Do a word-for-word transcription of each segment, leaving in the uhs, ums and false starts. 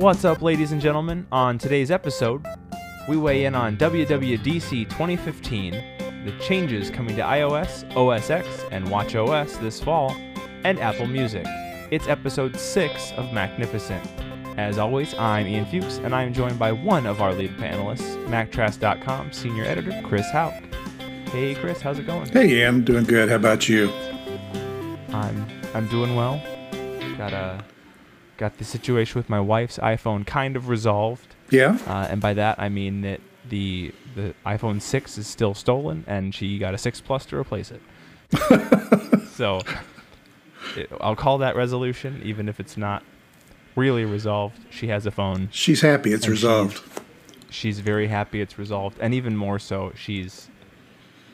What's up, ladies and gentlemen? On today's episode, we weigh in on W W D C twenty fifteen, the changes coming to iOS, O S X, and WatchOS this fall, and Apple Music. It's episode six of Magnificent. As always, I'm Ian Fuchs, and I'm joined by one of our lead panelists, MacTrast dot com senior editor Chris Houck. Hey, Chris, how's it going? Hey, Ian, doing good. How about you? I'm I'm doing well. Got a. Got the situation with my wife's iPhone kind of resolved. Yeah. Uh, and by that, I mean that the the iPhone six is still stolen, and she got a six Plus to replace it. So it, I'll call that resolution, even if it's not really resolved. She has a phone. She's happy it's resolved. She's, she's very happy it's resolved. And even more so, she's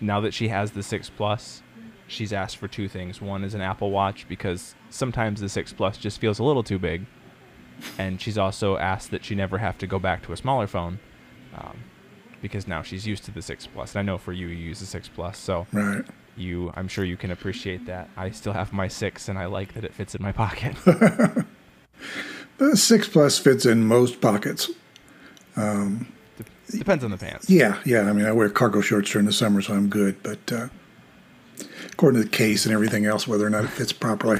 now that she has the six Plus, she's asked for two things. One is an Apple Watch, because sometimes the six Plus just feels a little too big. And she's also asked that she never have to go back to a smaller phone, um, because now she's used to the six Plus. And I know for you, you use the six Plus, so right. you, I'm sure you can appreciate that. I still have my six, and I like that it fits in my pocket. The six Plus fits in most pockets. Um, De- depends on the pants. Yeah, yeah. I mean, I wear cargo shorts during the summer, so I'm good, but... Uh... according to the case and everything else, whether or not it fits properly.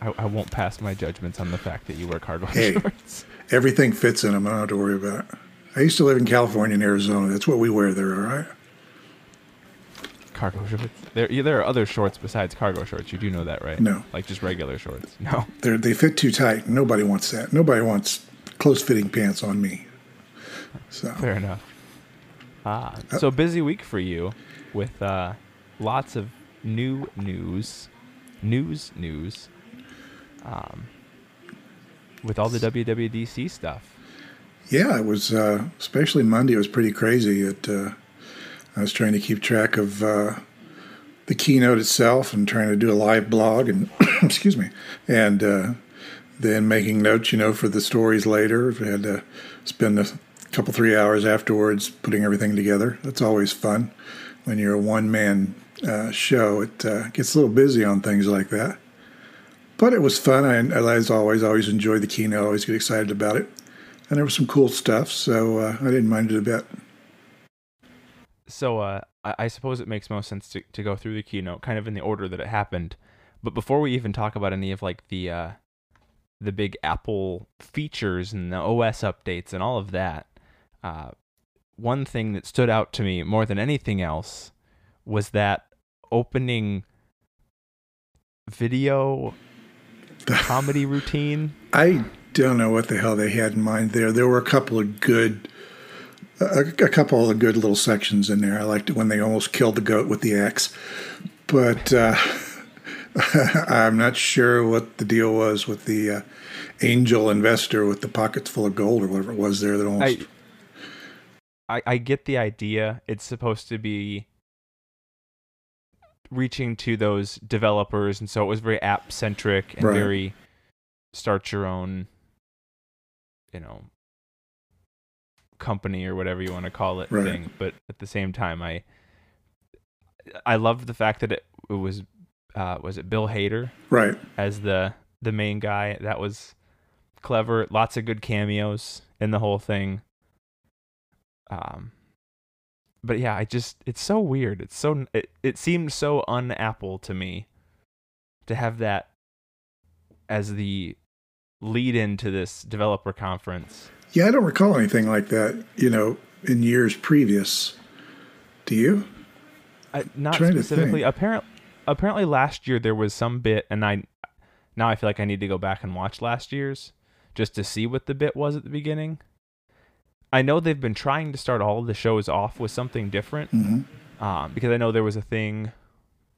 I, I won't pass my judgments on the fact that you wear cargo hey, shorts. Everything fits in them. I don't have to worry about it. I used to live in California and Arizona. That's what we wear there, all right? Cargo shorts. There, yeah, there are other shorts besides cargo shorts. You do know that, right? No. Like just regular shorts. No. They're, they fit too tight. Nobody wants that. Nobody wants close-fitting pants on me. So fair enough. Ah, uh, so busy week for you with uh, lots of new news, news, news, um, with all the W W D C stuff. Yeah, it was, uh, especially Monday, it was pretty crazy. It, uh, I was trying to keep track of uh, the keynote itself and trying to do a live blog and, excuse me, and uh, then making notes, you know, for the stories later. If I had to spend a couple, three hours afterwards putting everything together. That's always fun. When you're a one-man Uh, show, it uh, gets a little busy on things like that, but it was fun. I, as always, always enjoy the keynote. Always get excited about it, and there was some cool stuff, so uh, I didn't mind it a bit. So uh, I, I suppose it makes most sense to, to go through the keynote kind of in the order that it happened. But before we even talk about any of like the uh, the big Apple features and the O S updates and all of that, uh, one thing that stood out to me more than anything else was that opening video comedy routine. I don't know what the hell they had in mind there. There were a couple of good, a, a couple of good little sections in there. I liked it when they almost killed the goat with the axe, but uh, I'm not sure what the deal was with the uh, angel investor with the pockets full of gold or whatever it was there. That almost. I, I, I get the idea. It's supposed to be reaching to those developers, and so it was very app centric and right. very start your own, you know, company or whatever you want to call it right. thing. But at the same time, I I loved the fact that it, it was uh, was it Bill Hader right as the the main guy. That was clever. Lots of good cameos in the whole thing. Um. But yeah, I just, it's so weird. It's so, it, it seemed so un-Apple to me to have that as the lead into this developer conference. Yeah, I don't recall anything like that, you know, in years previous. Do you? I, not specifically. Apparently, apparently last year there was some bit, and I, now I feel like I need to go back and watch last year's just to see what the bit was at the beginning. I know they've been trying to start all of the shows off with something different, mm-hmm. um, because I know there was a thing,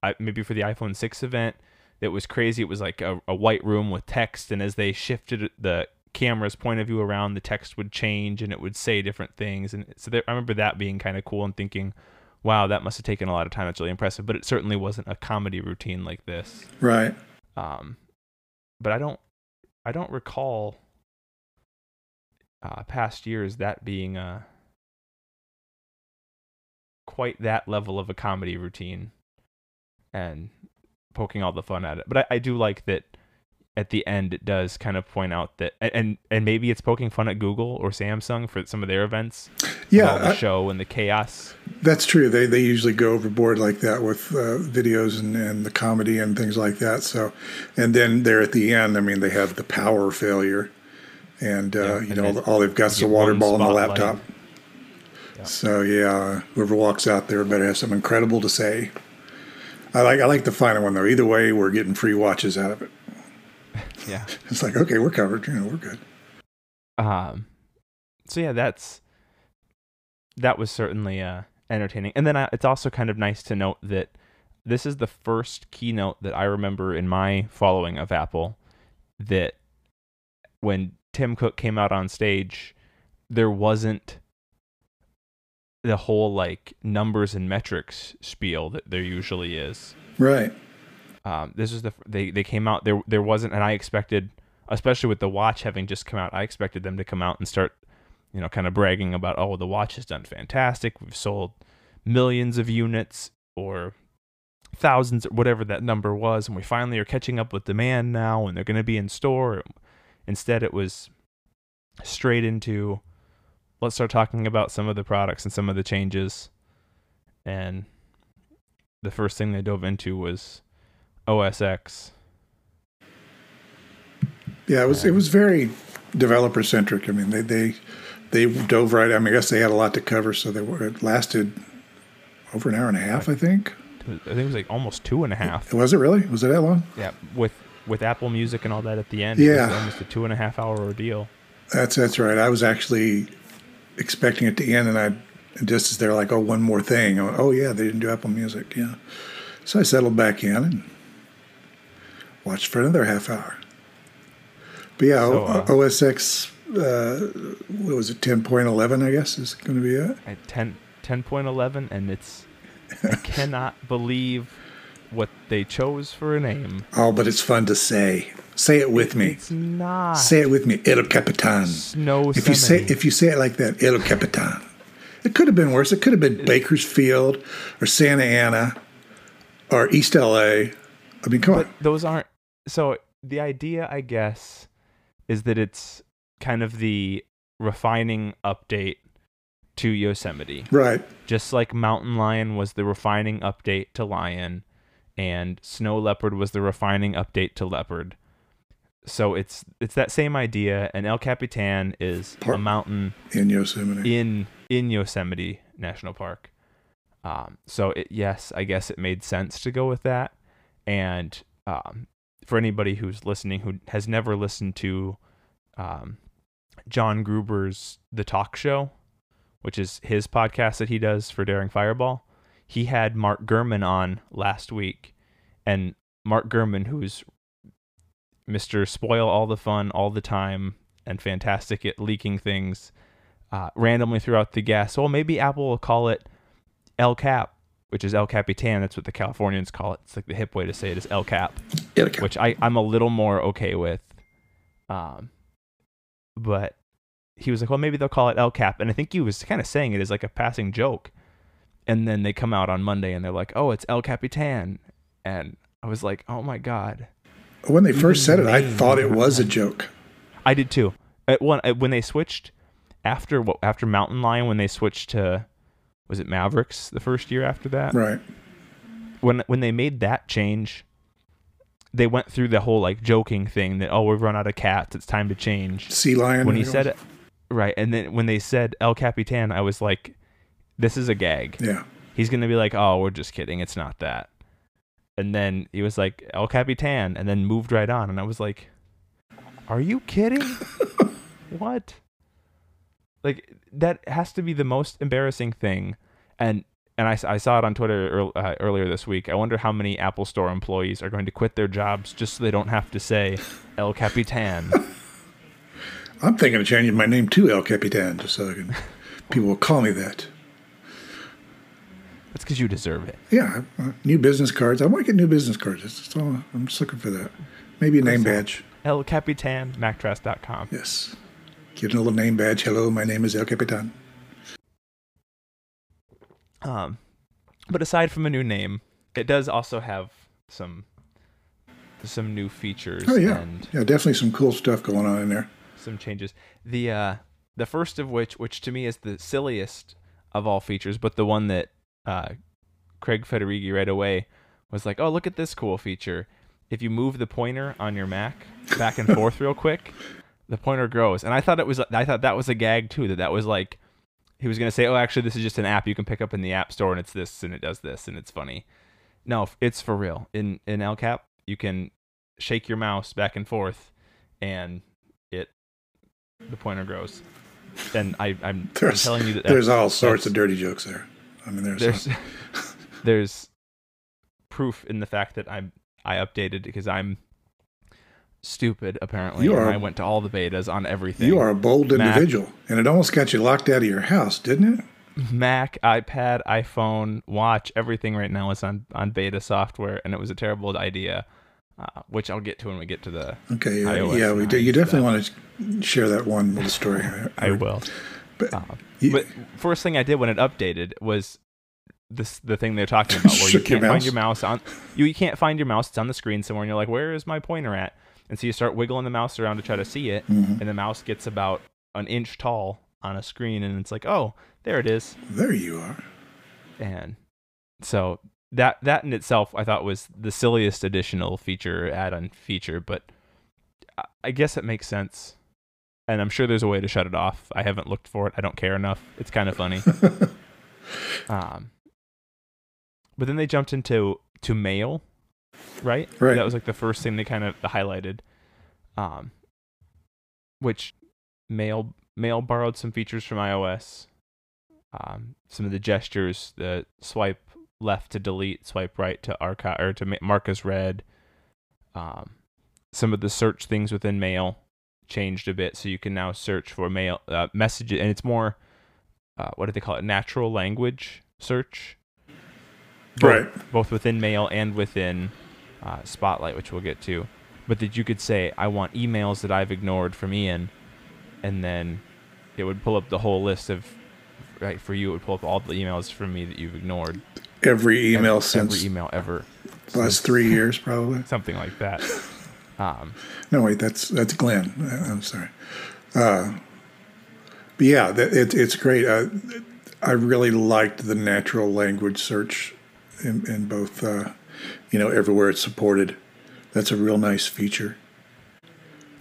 I, maybe for the iPhone six event, that was crazy. It was like a, a white room with text, and as they shifted the camera's point of view around, the text would change, and it would say different things. And so there, I remember that being kind of cool and thinking, wow, that must have taken a lot of time. That's really impressive. But it certainly wasn't a comedy routine like this. Right. Um, but I don't, I don't recall... Uh, past years that being uh, quite that level of a comedy routine and poking all the fun at it. But I, I do like that at the end, it does kind of point out that, and and maybe it's poking fun at Google or Samsung for some of their events. Yeah, the I, show and the chaos. That's true. They they usually go overboard like that with uh, videos and, and the comedy and things like that. So, and then there at the end, I mean, they have the power failure, and uh, yeah, you and know all they've got is a water ball and a laptop. Yeah. So yeah, whoever walks out there better have something incredible to say. I like I like the final one though. Either way, we're getting free watches out of it. Yeah, it's like, okay, we're covered, you know, we're good. Um, so yeah, that's that was certainly uh, entertaining. And then I, it's also kind of nice to note that this is the first keynote that I remember in my following of Apple that when Tim Cook came out on stage, there wasn't the whole like numbers and metrics spiel that there usually is. Right. Um, this is the they, they came out there there wasn't, and I expected, especially with the watch having just come out, I expected them to come out and start, you know, kind of bragging about, oh, the watch has done fantastic, we've sold millions of units or thousands or whatever that number was, and we finally are catching up with demand now, and they're going to be in store. Instead, it was straight into let's start talking about some of the products and some of the changes, and the first thing they dove into was O S X. Yeah, it was it was very developer centric. I mean, they they they dove right. I mean, I guess they had a lot to cover, so they were, it lasted over an hour and a half. I think. I think it was like almost two and a half. Was it really? Was it that long? Yeah, with with Apple Music and all that at the end. Yeah, it was almost a two and a half hour ordeal. That's that's right. I was actually expecting it to end, and I just as they're like, oh, one more thing. Went, oh yeah, they didn't do Apple Music. Yeah, so I settled back in and watched for another half hour. But yeah, so, uh, O S X, uh, what was it, ten point eleven, I guess, is going to be it? ten point eleven, and it's, I cannot believe what they chose for a name. Oh, but it's fun to say. Say it with me. It's not. Say it with me. El Capitan. No, if you say If you say it like that, El Capitan. It could have been worse. It could have been Bakersfield or Santa Ana or East L A. I mean, come but on. Those aren't. So the idea, I guess, is that it's kind of the refining update to Yosemite. Right. Just like Mountain Lion was the refining update to Lion, and Snow Leopard was the refining update to Leopard. So it's it's that same idea, and El Capitan is Park. A mountain in Yosemite. In in Yosemite National Park. Um, so it, yes, I guess it made sense to go with that. And um, for anybody who's listening who has never listened to um, John Gruber's The Talk Show, which is his podcast that he does for Daring Fireball, he had Mark Gurman on last week. And Mark Gurman, who's Mister Spoil All the Fun all the time and fantastic at leaking things, uh, randomly threw out the guess, well, maybe Apple will call it El Cap, which is El Capitan. That's what the Californians call it. It's like the hip way to say it is El Cap, El Cap. Which I, I'm a little more okay with. Um, but he was like, well, maybe they'll call it El Cap. And I think he was kind of saying it as like a passing joke. And then they come out on Monday and they're like, oh, it's El Capitan. And I was like, oh my God. When they first said it, I thought it was a joke. I did too. At one, when they switched after, after Mountain Lion, when they switched to, was it Mavericks the first year after that? Right. When when they made that change, they went through the whole like joking thing that, oh, we've run out of cats, it's time to change. Sea Lion. When he said it, right, and then when they said El Capitan, I was like, this is a gag. Yeah. He's gonna be like, oh, we're just kidding, it's not that. And then he was like, El Capitan, and then moved right on, and I was like, are you kidding? What? Like, that has to be the most embarrassing thing. And and I, I saw it on Twitter earl, uh, earlier this week. I wonder how many Apple Store employees are going to quit their jobs just so they don't have to say El Capitan. I'm thinking of changing my name to El Capitan just so I can, people will call me that. That's because you deserve it. Yeah. Uh, new business cards. I want to get new business cards. That's, that's all. I'm just looking for that. Maybe a name badge. El Capitan, Mac Trast dot com. Yes. Get a little name badge. Hello, my name is El Capitan. Um, but aside from a new name, it does also have some some new features. Oh yeah, and yeah, definitely some cool stuff going on in there. Some changes. The uh, the first of which, which to me is the silliest of all features, but the one that uh, Craig Federighi right away was like, "Oh, look at this cool feature! If you move the pointer on your Mac back and forth real quick, the pointer grows." And I thought it was, I thought that was a gag too. That that was like, he was gonna say, "Oh, actually, this is just an app you can pick up in the App Store, and it's this, and it does this, and it's funny." No, it's for real. In in El Cap, you can shake your mouse back and forth, and it the pointer grows. And I, I'm, I'm telling you that there's all sorts of dirty jokes there. I mean, there's there's, there's proof in the fact that I'm I updated because I'm stupid apparently. You are, and I went to all the betas on everything. You are a bold individual, and it almost got you locked out of your house, didn't it? Mac, iPad, iPhone, Watch, everything right now is on, on beta software, and it was a terrible idea, uh, which I'll get to when we get to the okay. Yeah, iOS yeah we do. You definitely want to share that one little story. I will. But, uh, you, but first thing I did when it updated was this the thing they're talking about, where you can't your find your mouse on you you can't find your mouse. It's on the screen somewhere, and you're like, "Where is my pointer at?" And so you start wiggling the mouse around to try to see it, mm-hmm. and the mouse gets about an inch tall on a screen, and it's like, "Oh, there it is. There you are." And so that that in itself, I thought, was the silliest additional feature, add-on feature, but I guess it makes sense. And I'm sure there's a way to shut it off. I haven't looked for it. I don't care enough. It's kind of funny. um, but then they jumped into to mail, right? Right. That was like the first thing they kind of highlighted, um, which mail mail borrowed some features from iOS. Um, some of the gestures, the swipe left to delete, swipe right to archive or to mark as read. Um, some of the search things within Mail changed a bit, so you can now search for mail uh, messages, and it's more uh, what do they call it? Natural language search, right? Both, both within Mail and within uh, Spotlight, which we'll get to. But that you could say, "I want emails that I've ignored from Ian," and then it would pull up the whole list of. Right, for you, it would pull up all the emails from me that you've ignored. Every email every, since every email ever last three years, probably something like that. Um, no, wait, that's that's Glenn. I'm sorry, uh, but yeah, that, it, it's great. Uh, I really liked the natural language search in, in both, uh, you know, everywhere it's supported. That's a real nice feature.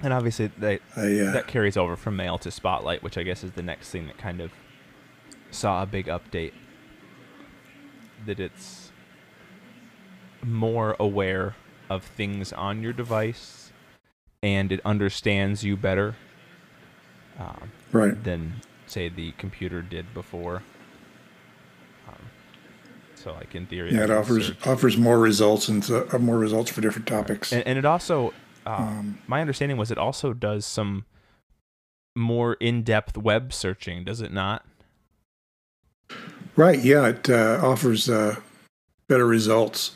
And obviously, that I, uh, that carries over from Mail to Spotlight, which I guess is the next thing that kind of. Saw a big update that it's more aware of things on your device, and it understands you better um, right. than, say, the computer did before. Um, so, like in theory, yeah, it offers search. offers more results and uh, more results for different topics. And, and it also, uh, um, my understanding was, it also does some more in-depth web searching, does it not? Right, yeah, it uh, offers uh, better results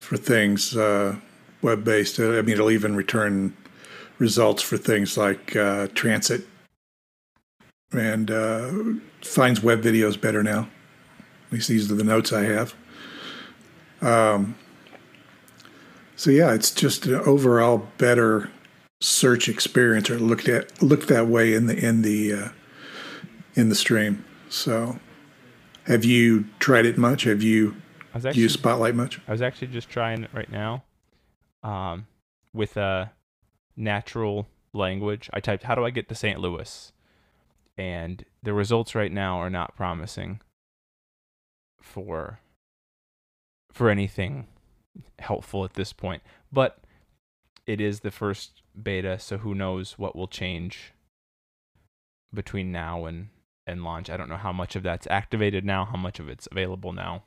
for things uh, web-based. I mean, it'll even return results for things like uh, transit, and uh, finds web videos better now. At least these are the notes I have. Um, so yeah, it's just an overall better search experience, or looked at looked that way in the in the uh, in the stream. So. Have you tried it much? Have you actually, used Spotlight much? I was actually just trying it right now um, with a natural language. I typed, "How do I get to Saint Louis?" And the results right now are not promising for for anything helpful at this point. But it is the first beta, so who knows what will change between now and... and launch. I don't know how much of that's activated now, how much of it's available now.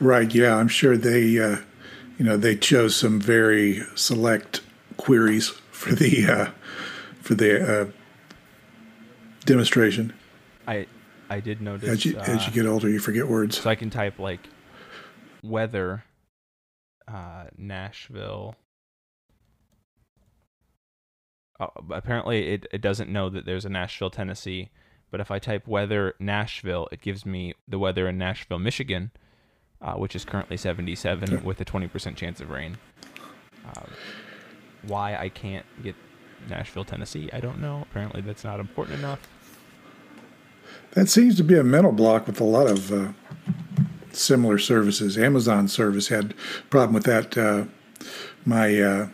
Right. Yeah, I'm sure they, uh, you know, they chose some very select queries for the uh, for the uh, demonstration. I I did notice as you, uh, as you get older, you forget words. So I can type like weather, uh, Nashville. Uh, apparently it, it doesn't know that there's a Nashville, Tennessee, but if I type weather Nashville, it gives me the weather in Nashville, Michigan, uh, which is currently seventy-seven with a twenty percent chance of rain. Uh, why I can't get Nashville, Tennessee, I don't know. Apparently that's not important enough. That seems to be a mental block with a lot of uh, similar services. Amazon service had a problem with that. Uh, my uh,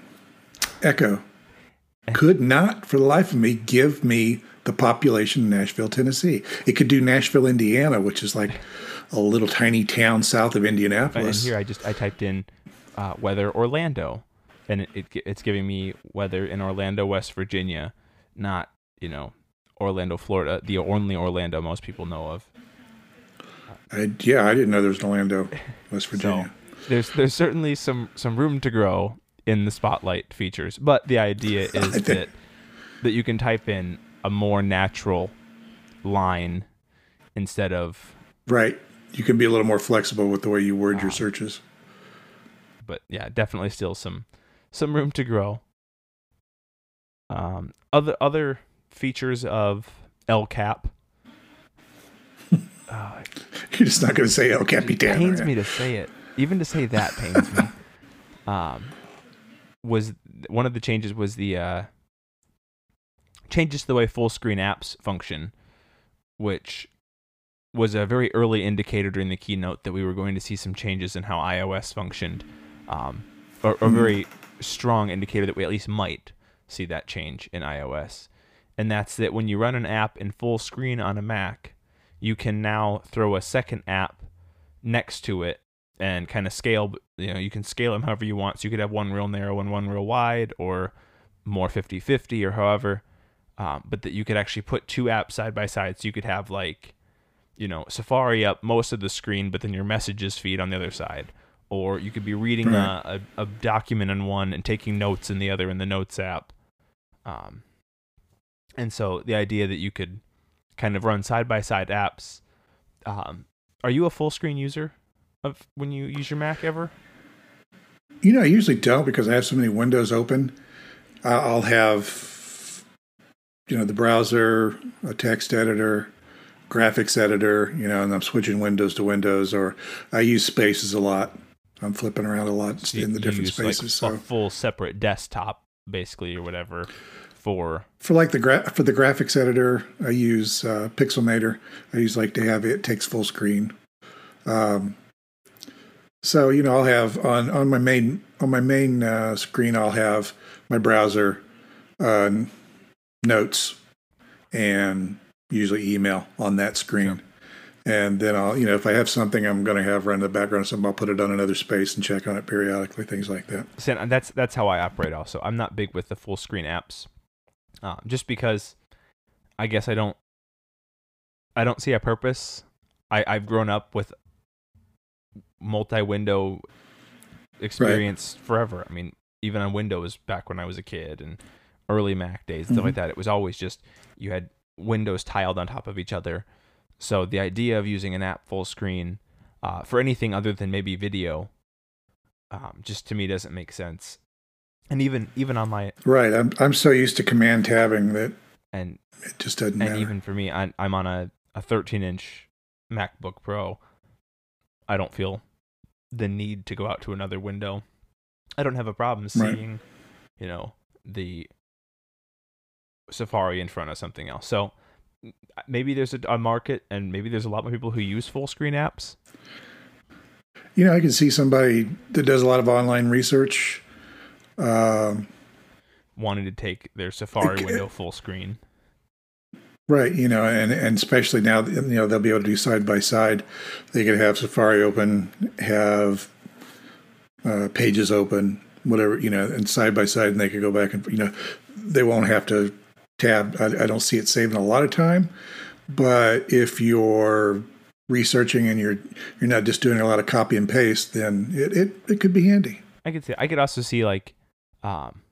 Echo could not, for the life of me, give me the population of Nashville, Tennessee. It could do Nashville, Indiana, which is like a little tiny town south of Indianapolis. And here I just I typed in uh, weather Orlando, and it, it it's giving me weather in Orlando, West Virginia, not, you know, Orlando, Florida, the only Orlando most people know of. I, yeah, I didn't know there was an Orlando, West Virginia. So there's there's certainly some, some room to grow in the Spotlight features, but the idea is think... that that you can type in a more natural line instead of... Right. You can be a little more flexible with the way you word uh, your searches. But yeah, definitely still some some room to grow. Um, other other features of El Cap. Uh, You're just not going to say El Capitan. It pains me to say it. Even to say that pains me. Um, was one of the changes was the... Uh, changes to the way full screen apps function, which was a very early indicator during the keynote that we were going to see some changes in how iOS functioned, um, or a very strong indicator that we at least might see that change in iOS. And that's that when you run an app in full screen on a Mac, you can now throw a second app next to it and kind of scale, you know, you can scale them however you want. So you could have one real narrow and one real wide, or more fifty-fifty or however. Um, but that you could actually put two apps side by side, so you could have, like, you know, Safari up most of the screen, but then your messages feed on the other side. Or you could be reading a, a, a document in one and taking notes in the other in the Notes app. Um, and so the idea that you could kind of run side by side apps. Um, are you a full screen user of when you use your Mac ever? You know, I usually don't, because I have so many windows open. I'll have, you know, the browser, a text editor, graphics editor, you know, and I'm switching windows to windows, or I use spaces a lot. I'm flipping around a lot so in the different use spaces. Like so a full separate desktop, basically, or whatever, for for like the gra- for the graphics editor, I use uh, Pixelmator. I use like to have it takes full screen. Um, so you know, I'll have on on my main on my main uh, screen, I'll have my browser. Uh, Notes and usually email on that screen. Sure. And then I'll, you know, if I have something I'm going to have run in the background or something, I'll put it on another space and check on it periodically, things like that. So that's, that's how I operate also. I'm not big with the full screen apps, uh, just because I guess I don't, I don't see a purpose. I, I've grown up with multi-window experience right. forever. I mean, even on Windows back when I was a kid and early Mac days, stuff mm-hmm. like that. It was always just you had windows tiled on top of each other. So the idea of using an app full screen uh, for anything other than maybe video um, just to me doesn't make sense. And even even on my right, I'm I'm so used to command tabbing that and it just doesn't. And matter. Even for me, I'm I'm on a a thirteen inch MacBook Pro. I don't feel the need to go out to another window. I don't have a problem seeing, right. you know, the Safari in front of something else. So maybe there's a, a market, and maybe there's a lot more people who use full screen apps. You know, I can see somebody that does a lot of online research um, wanting to take their Safari window full screen. Right. You know, and, and especially now, you know, they'll be able to do side by side. They could have Safari open, have uh, Pages open, whatever, you know, and side by side, and they could go back and, you know, they won't have to tab. I, I don't see it saving a lot of time, but if you're researching and you're you're not just doing a lot of copy and paste, then it it, it could be handy. I could see. I could also see like um,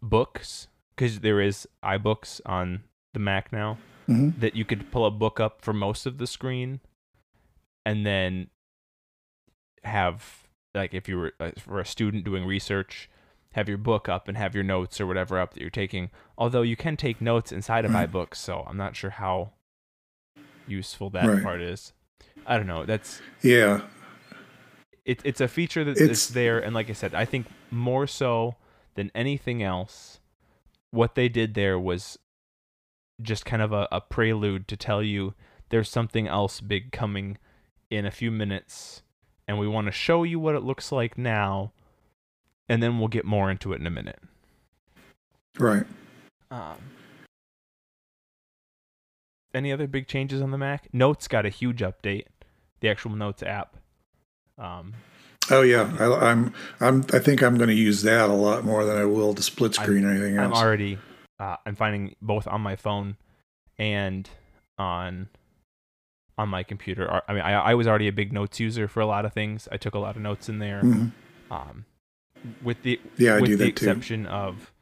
books, because there is iBooks on the Mac now, mm-hmm. that you could pull a book up for most of the screen, and then have like if you were uh, for a student doing research. Have your book up and have your notes or whatever up that you're taking. Although you can take notes inside of right. iBooks, so I'm not sure how useful that right. part is. I don't know. That's yeah. It, it's a feature that it's there, and like I said, I think more so than anything else, what they did there was just kind of a, a prelude to tell you there's something else big coming in a few minutes, and we want to show you what it looks like now, and then we'll get more into it in a minute. Right. Um, any other big changes on the Mac? Notes got a huge update, the actual Notes app. Um, oh yeah, I, I'm. I'm. I think I'm going to use that a lot more than I will the split screen I'm, or anything else. I'm already. Uh, I'm finding both on my phone and on on my computer. I mean, I, I was already a big Notes user for a lot of things. I took a lot of notes in there. Mm-hmm. Um, with the yeah, with the exception too. of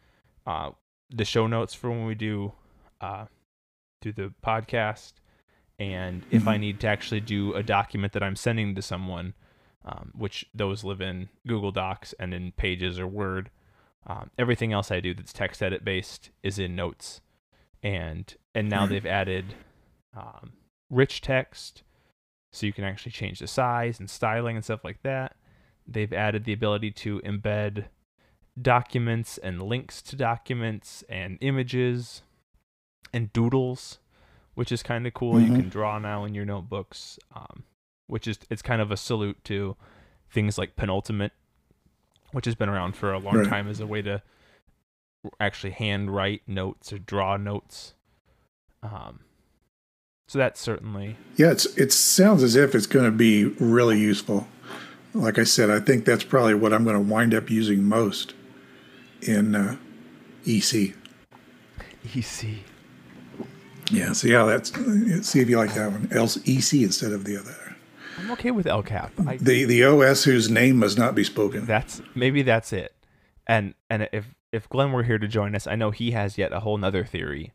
uh, the show notes for when we do uh, do the podcast, and mm-hmm. if I need to actually do a document that I'm sending to someone. Um, which those live in Google Docs and in Pages or Word. Um, everything else I do that's text edit based is in Notes, and and now mm-hmm. they've added um, rich text, so you can actually change the size and styling and stuff like that. They've added the ability to embed documents and links to documents and images and doodles, which is kind of cool. Mm-hmm. You can draw now in your notebooks. Um, which is, it's kind of a salute to things like Penultimate, which has been around for a long right. time as a way to actually hand write notes or draw notes. Um, so that's certainly... Yeah, it's it sounds as if it's going to be really useful. Like I said, I think that's probably what I'm going to wind up using most in uh, E C. E C. Yeah, so yeah, that's, see if you like that one. E C instead of the other. I'm okay with El Cap. I, the the O S whose name must not be spoken. That's maybe that's it. And and if if Glenn were here to join us, I know he has yet a whole nother theory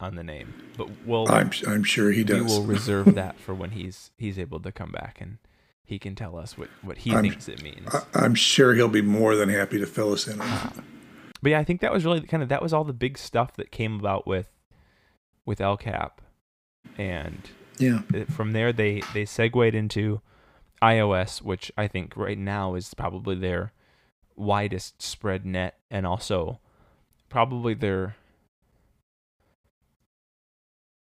on the name. But we'll I'm I'm sure he does. We will reserve that for when he's he's able to come back and he can tell us what, what he I'm, thinks it means. I, I'm sure he'll be more than happy to fill us in on that. Uh, but yeah, I think that was really kind of that was all the big stuff that came about with with El Cap. And yeah. From there, they, they segued into iOS, which I think right now is probably their widest spread net, and also probably their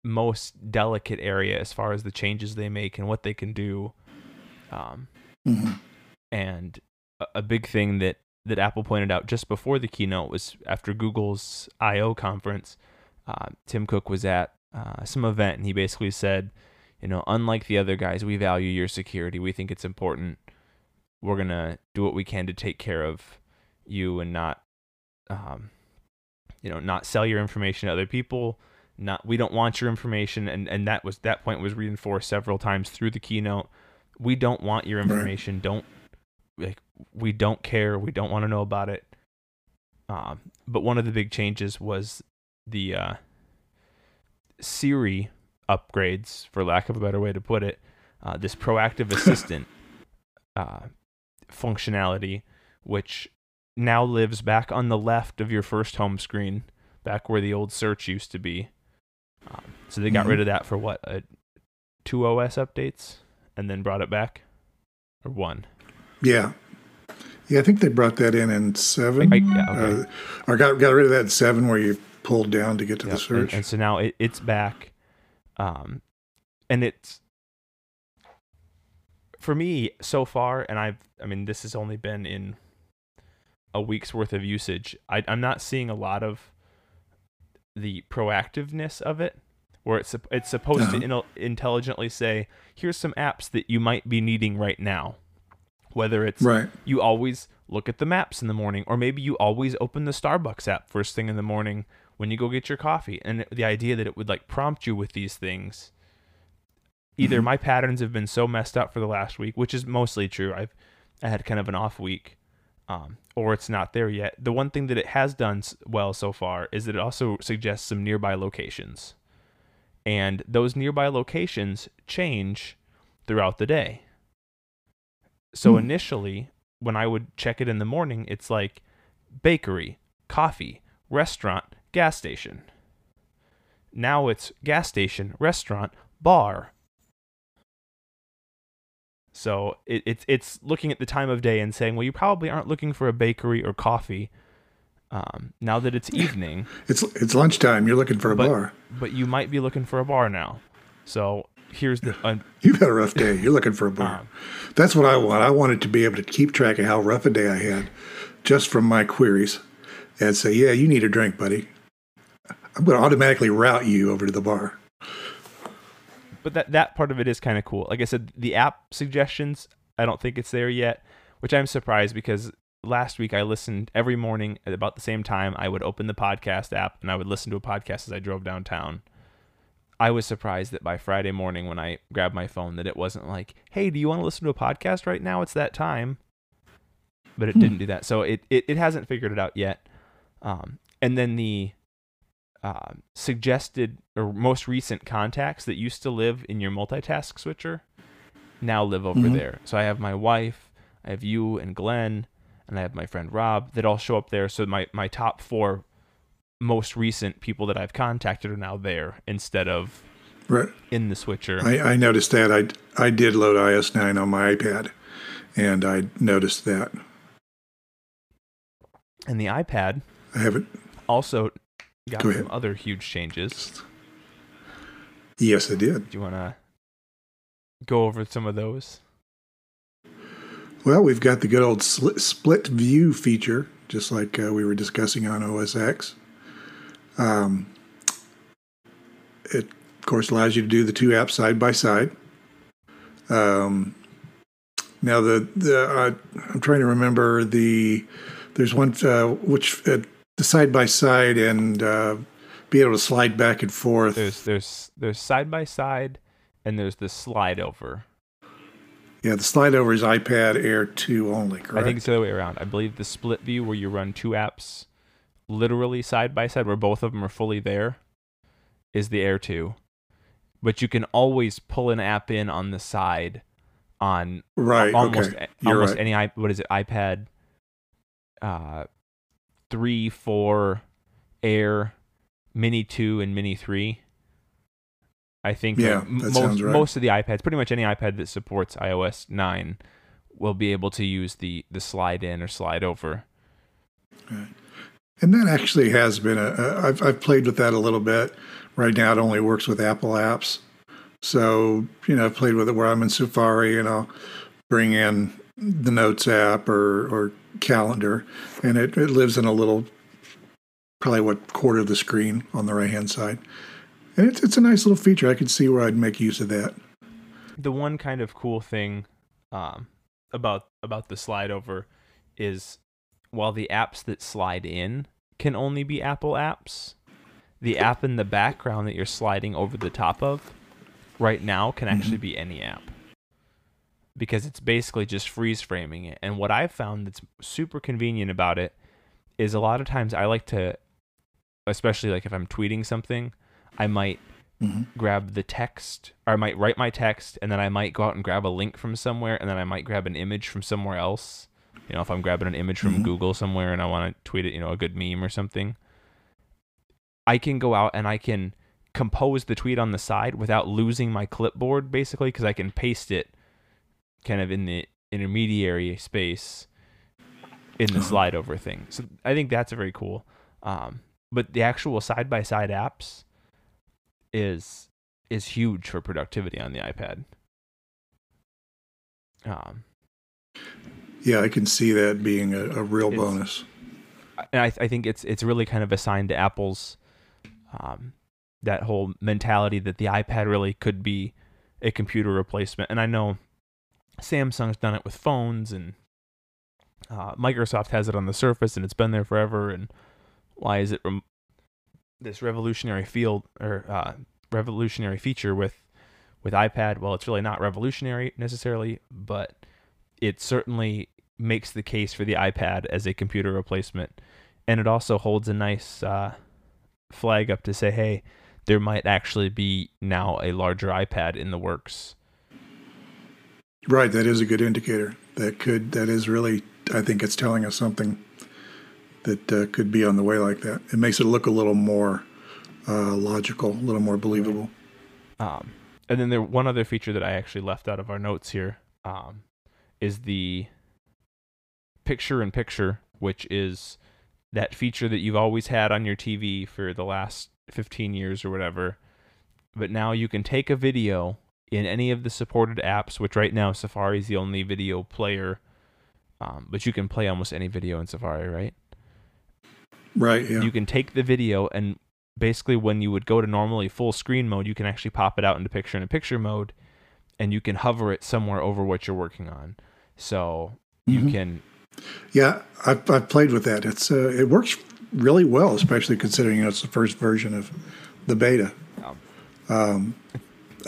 most delicate area as far as the changes they make and what they can do. Um, mm-hmm. And a, a big thing that, that Apple pointed out just before the keynote was after Google's I O conference, uh, Tim Cook was at Uh, some event, and he basically said, you know, unlike the other guys, we value your security. We think it's important. We're going to do what we can to take care of you and not, um, you know, not sell your information to other people. Not, we don't want your information. And, and that was, that point was reinforced several times through the keynote. We don't want your information. Right. Don't like, we don't care. We don't want to know about it. Um, but one of the big changes was the, uh, Siri upgrades, for lack of a better way to put it, uh, this proactive assistant uh, functionality, which now lives back on the left of your first home screen, back where the old search used to be. Um, so they got mm-hmm. rid of that for what, uh, two O S updates, and then brought it back, or one? Yeah, yeah, I think they brought that in in seven. I, I, yeah, okay. uh, or got got rid of that in seven, where you. Pulled down to get to yep. the search, and, and so now it, it's back, um, and it's for me so far. And I've, I mean, this has only been in a week's worth of usage. I, I'm not seeing a lot of the proactiveness of it, where it's it's supposed uh-huh. to in, intelligently say, "Here's some apps that you might be needing right now." Whether it's right. you always look at the maps in the morning, or maybe you always open the Starbucks app first thing in the morning when you go get your coffee. And the idea that it would like prompt you with these things, either mm-hmm. my patterns have been so messed up for the last week, which is mostly true. I've, I had kind of an off week, um, or it's not there yet. The one thing that it has done well so far is that it also suggests some nearby locations, and those nearby locations change throughout the day. So mm-hmm. initially, when I would check it in the morning, it's like bakery, coffee, restaurant, gas station. Now it's gas station, restaurant, bar. So it, it's it's looking at the time of day and saying, well, you probably aren't looking for a bakery or coffee um, now that it's evening. it's it's lunchtime. You're looking for a but, bar. But you might be looking for a bar now. So here's the... Uh, You've had a rough day. You're looking for a bar. Um, That's what I want. I wanted to be able to keep track of how rough a day I had just from my queries and say, yeah, you need a drink, buddy. I'm going to automatically route you over to the bar. But that, that part of it is kind of cool. Like I said, the app suggestions, I don't think it's there yet, which I'm surprised because last week I listened every morning at about the same time. I would open the podcast app and I would listen to a podcast as I drove downtown. I was surprised that by Friday morning when I grabbed my phone that it wasn't like, hey, do you want to listen to a podcast right now? It's that time. But it hmm. didn't do that. So it, it, it hasn't figured it out yet. Um, and then the... Uh, suggested or most recent contacts that used to live in your multitask switcher now live over mm-hmm. there. So I have my wife, I have you and Glenn, and I have my friend Rob that all show up there. So my, my top four most recent people that I've contacted are now there instead of right. in the switcher. I, I noticed that. I, I did load I O S nine on my iPad, and I noticed that. And the iPad I haven't also... Got Go some ahead. Other huge changes. Yes, I did. Do you want to go over some of those? Well, we've got the good old split view feature, just like uh, we were discussing on O S X. Um, it, of course, allows you to do the two apps side by side. Um, now, the the uh, I'm trying to remember the there's one uh, which. Uh, The side by side and uh, be able to slide back and forth. There's there's there's side by side, and there's the slide over. Yeah, the slide over is iPad Air two only, correct? I think it's the other way around. I believe the split view where you run two apps literally side by side, where both of them are fully there, is the Air two. But you can always pull an app in on the side on right, almost okay. almost right. any what is it iPad. Uh, Three, four, Air, Mini two, and Mini three. I think yeah, that that most, right. most of the iPads, pretty much any iPad that supports I O S nine, will be able to use the, the slide in or slide over. Right. And that actually has been a, a I've, I've played with that a little bit. Right now, it only works with Apple apps. So, you know, I've played with it where I'm in Safari and I'll bring in the Notes app or, or Calendar, and it, it lives in a little, probably what, quarter of the screen on the right-hand side. And it's, it's a nice little feature. I could see where I'd make use of that. The one kind of cool thing um, about about the slide over is while the apps that slide in can only be Apple apps, the app in the background that you're sliding over the top of right now can actually mm-hmm. be any app. Because it's basically just freeze framing it. And what I've found that's super convenient about it is a lot of times I like to, especially like if I'm tweeting something, I might mm-hmm. grab the text, or I might write my text, and then I might go out and grab a link from somewhere, and then I might grab an image from somewhere else. You know, if I'm grabbing an image from mm-hmm. Google somewhere and I want to tweet it, you know, a good meme or something, I can go out and I can compose the tweet on the side without losing my clipboard, basically, because I can paste it kind of in the intermediary space in the slide over thing. So I think that's very cool. Um, but the actual side-by-side apps is is huge for productivity on the iPad. Um, yeah, I can see that being a, a real bonus. And I, I think it's it's really kind of assigned to Apple's um, that whole mentality that the iPad really could be a computer replacement. And I know Samsung's done it with phones, and uh, Microsoft has it on the Surface, and it's been there forever. And why is it rem- this revolutionary field or uh, revolutionary feature with with iPad? Well, it's really not revolutionary necessarily, but it certainly makes the case for the iPad as a computer replacement, and it also holds a nice uh, flag up to say, hey, there might actually be now a larger iPad in the works. Right, that is a good indicator. That could, that is really, I think it's telling us something that uh, could be on the way like that. It makes it look a little more uh, logical, a little more believable. Um, and then there one other feature that I actually left out of our notes here um, is the picture-in-picture, which is that feature that you've always had on your T V for the last fifteen years or whatever. But now you can take a video in any of the supported apps, which right now Safari is the only video player, um, but you can play almost any video in Safari, right? Right, yeah. You can take the video, and basically when you would go to normally full screen mode, you can actually pop it out into picture-in-picture mode, and you can hover it somewhere over what you're working on. So you mm-hmm. can... Yeah, I've, I've played with that. It's uh, it works really well, especially considering, you know, it's the first version of the beta. Um, um,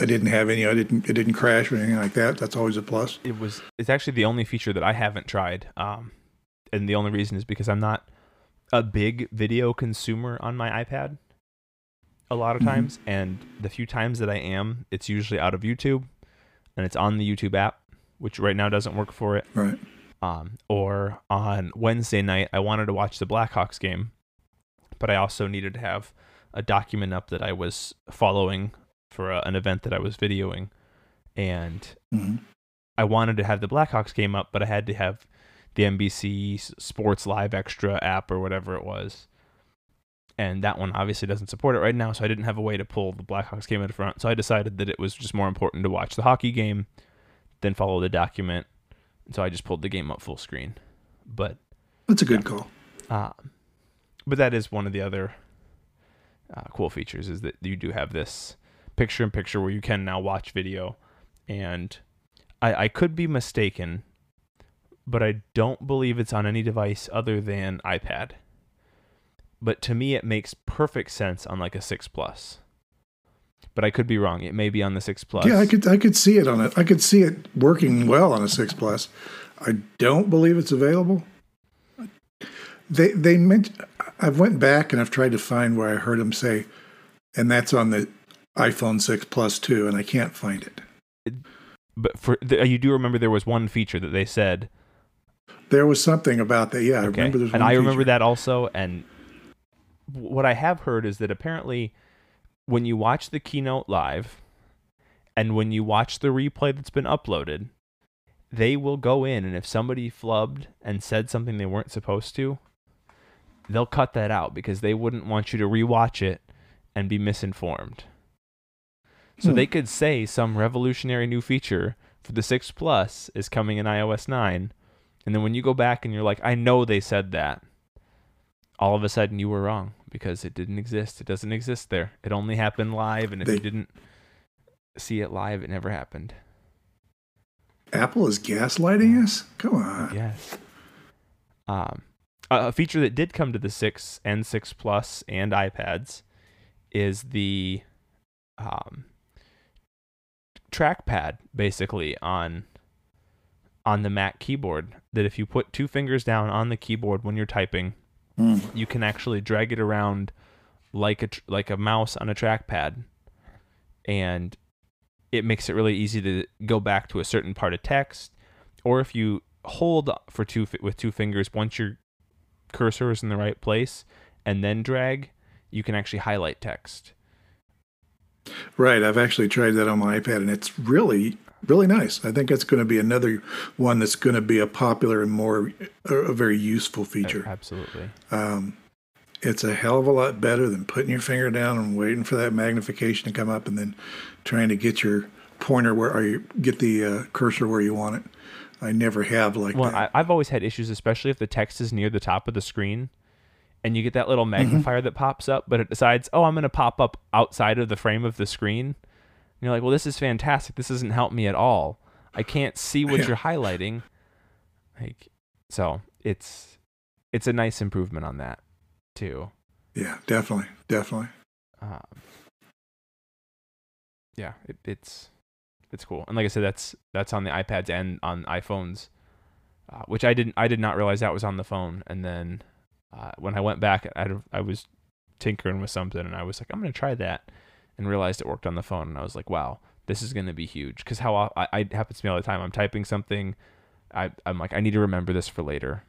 I didn't have any. I didn't. It didn't crash or anything like that. That's always a plus. It was. It's actually the only feature that I haven't tried, um, and the only reason is because I'm not a big video consumer on my iPad. A lot of times, mm-hmm. and the few times that I am, it's usually out of YouTube, and it's on the YouTube app, which right now doesn't work for it. Right. Um, or on Wednesday night, I wanted to watch the Blackhawks game, but I also needed to have a document up that I was following for a, an event that I was videoing. And mm-hmm. I wanted to have the Blackhawks game up, but I had to have the N B C Sports Live Extra app or whatever it was. And that one obviously doesn't support it right now, so I didn't have a way to pull the Blackhawks game in front. So I decided that it was just more important to watch the hockey game than follow the document. So I just pulled the game up full screen. But that's a good yeah. call. Uh, but that is one of the other uh, cool features, is that you do have this picture-in-picture where you can now watch video. And I, I could be mistaken, but I don't believe it's on any device other than iPad. But to me, it makes perfect sense on like a six Plus. But I could be wrong. It may be on the six Plus. Yeah, I could I could see it on it. I could see it working well on a six Plus. I don't believe it's available. They they meant I went back and I've tried to find where I heard them say, and that's on the iPhone six Plus too, and I can't find it. But for the, you do remember there was one feature that they said. There was something about that. Yeah, okay. I remember there's one. And I feature. remember that also. And what I have heard is that apparently, when you watch the keynote live and when you watch the replay that's been uploaded, they will go in, and if somebody flubbed and said something they weren't supposed to, they'll cut that out because they wouldn't want you to rewatch it and be misinformed. So hmm. they could say some revolutionary new feature for the six Plus is coming in iOS nine. And then when you go back and you're like, I know they said that, all of a sudden you were wrong. Because it didn't exist. It doesn't exist there. It only happened live, and if they, you didn't see it live, it never happened. Apple is gaslighting us? Come on. Yes. Um, a feature that did come to the six and six Plus and iPads is the um, trackpad, basically, on on the Mac keyboard, that if you put two fingers down on the keyboard when you're typing, you can actually drag it around like a like a mouse on a trackpad, and it makes it really easy to go back to a certain part of text. Or if you hold for two with two fingers, once your cursor is in the right place, and then drag, you can actually highlight text. Right, I've actually tried that on my iPad, and it's really, really nice. I think it's going to be another one that's going to be a popular and more, a very useful feature. Absolutely. Um, it's a hell of a lot better than putting your finger down and waiting for that magnification to come up and then trying to get your pointer where, or you get the uh, cursor where you want it. I never have like well, that. Well, I've always had issues, especially if the text is near the top of the screen. And you get that little magnifier mm-hmm. that pops up, but it decides, oh, I'm going to pop up outside of the frame of the screen. And you're like, well, this is fantastic. This doesn't help me at all. I can't see what yeah. you're highlighting. Like, so it's it's a nice improvement on that, too. Yeah, definitely, definitely. Um, yeah, it, it's it's cool. And like I said, that's that's on the iPads and on iPhones, uh, which I didn't I did not realize that was on the phone, and then. Uh, when I went back, I, I was tinkering with something, and I was like, I'm going to try that, and realized it worked on the phone. And I was like, wow, this is going to be huge. Because how I, I, it happens to me all the time. I'm typing something. I, I'm like, I need to remember this for later.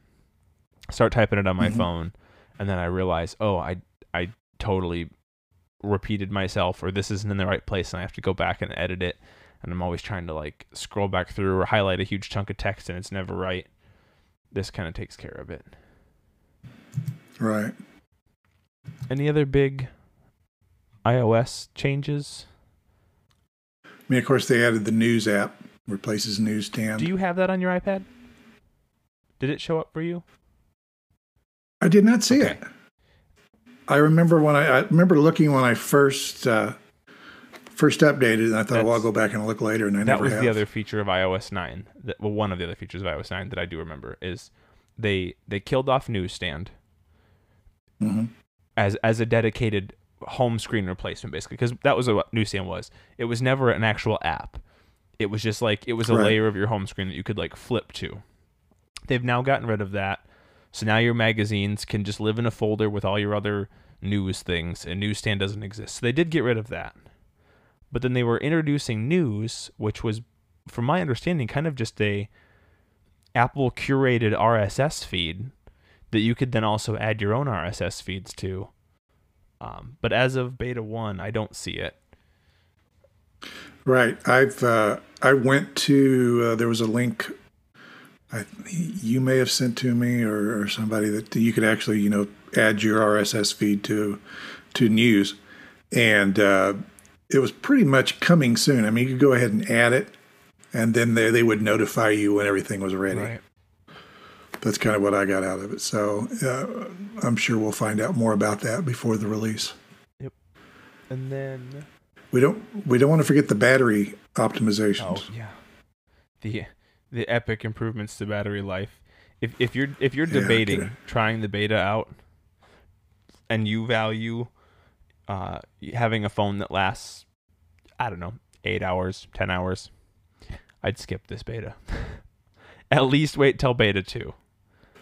Start typing it on my mm-hmm. phone, and then I realize, oh, I, I totally repeated myself, or this isn't in the right place, and I have to go back and edit it. and I'm always trying to like scroll back through or highlight a huge chunk of text, and it's never right. This kind of takes care of it. Right. Any other big iOS changes? I mean, of course, they added the News app, replaces Newsstand. Do you have that on your iPad? Did it show up for you? I did not see okay. it. I remember when I, I remember looking when I first uh, first updated, and I thought, That's, well, I'll go back and look later, and I never have. That was have. the other feature of iOS nine. That, well, one of the other features of iOS nine that I do remember is they they killed off Newsstand mm-hmm. as as a dedicated home screen replacement, basically, because that was what Newsstand was. It was never an actual app. It was just like it was a right. layer of your home screen that you could like flip to. They've now gotten rid of that. So now your magazines can just live in a folder with all your other news things, and Newsstand doesn't exist. So they did get rid of that. But then they were introducing News, which was, from my understanding, kind of just a Apple curated R S S feed that you could then also add your own R S S feeds to. Um, but as of beta one, I don't see it. Right. I've uh, I went to, uh, there was a link I, you may have sent to me or, or somebody that you could actually, you know, add your R S S feed to to News. And uh, it was pretty much coming soon. I mean, you could go ahead and add it, and then they, they would notify you when everything was ready. Right. That's kind of what I got out of it. So uh, I'm sure we'll find out more about that before the release. Yep. And then... We don't, we don't want to forget the battery optimizations. Oh, yeah. The... The epic improvements to battery life. If if you're if you're debating yeah, okay. trying the beta out, and you value uh, having a phone that lasts, I don't know, eight hours, ten hours, I'd skip this beta. At least wait till beta two,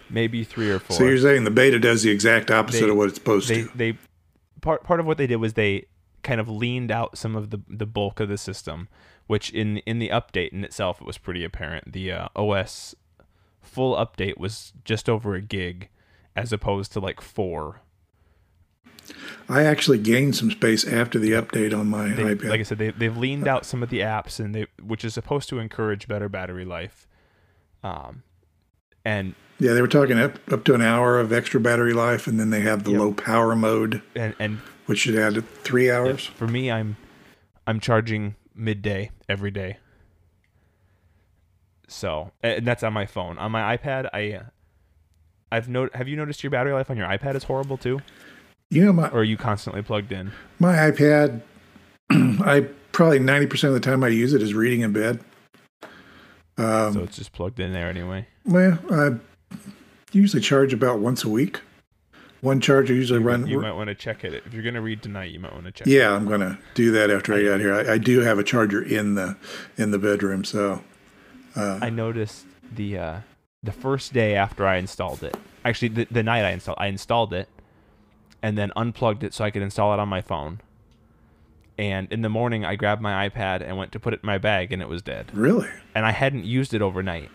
maybe three or four. So you're saying the beta does the exact opposite they, of what it's supposed they, to. They part part of what they did was they kind of leaned out some of the the bulk of the system. Which in, in the update in itself, it was pretty apparent. The uh, O S full update was just over a gig as opposed to like four. I actually gained some space after the update on my they, iPad. Like I said, they, they've leaned out some of the apps, and they which is supposed to encourage better battery life. Um, and Yeah, they were talking up, up to an hour of extra battery life, and then they have the yep. low power mode, and, and which should add three hours. For me, I'm I'm charging... midday every day. So, and that's on my phone. On my iPad, I, I've no. Have you noticed your battery life on your iPad is horrible too? You know my. Or are you constantly plugged in? My iPad, I probably ninety percent of the time I use it is reading in bed. Um, so it's just plugged in there anyway. Well, I usually charge about once a week. One charger usually you, run. You might want to check it. If you're going to read tonight, you might want to check. Yeah, it. Yeah, I'm going to do that after I get out here. I, I do have a charger in the in the bedroom, so. Uh, I noticed the uh, the first day after I installed it. Actually, the, the night I installed, I installed it, and then unplugged it so I could install it on my phone. And in the morning, I grabbed my iPad and went to put it in my bag, and it was dead. Really? And I hadn't used it overnight,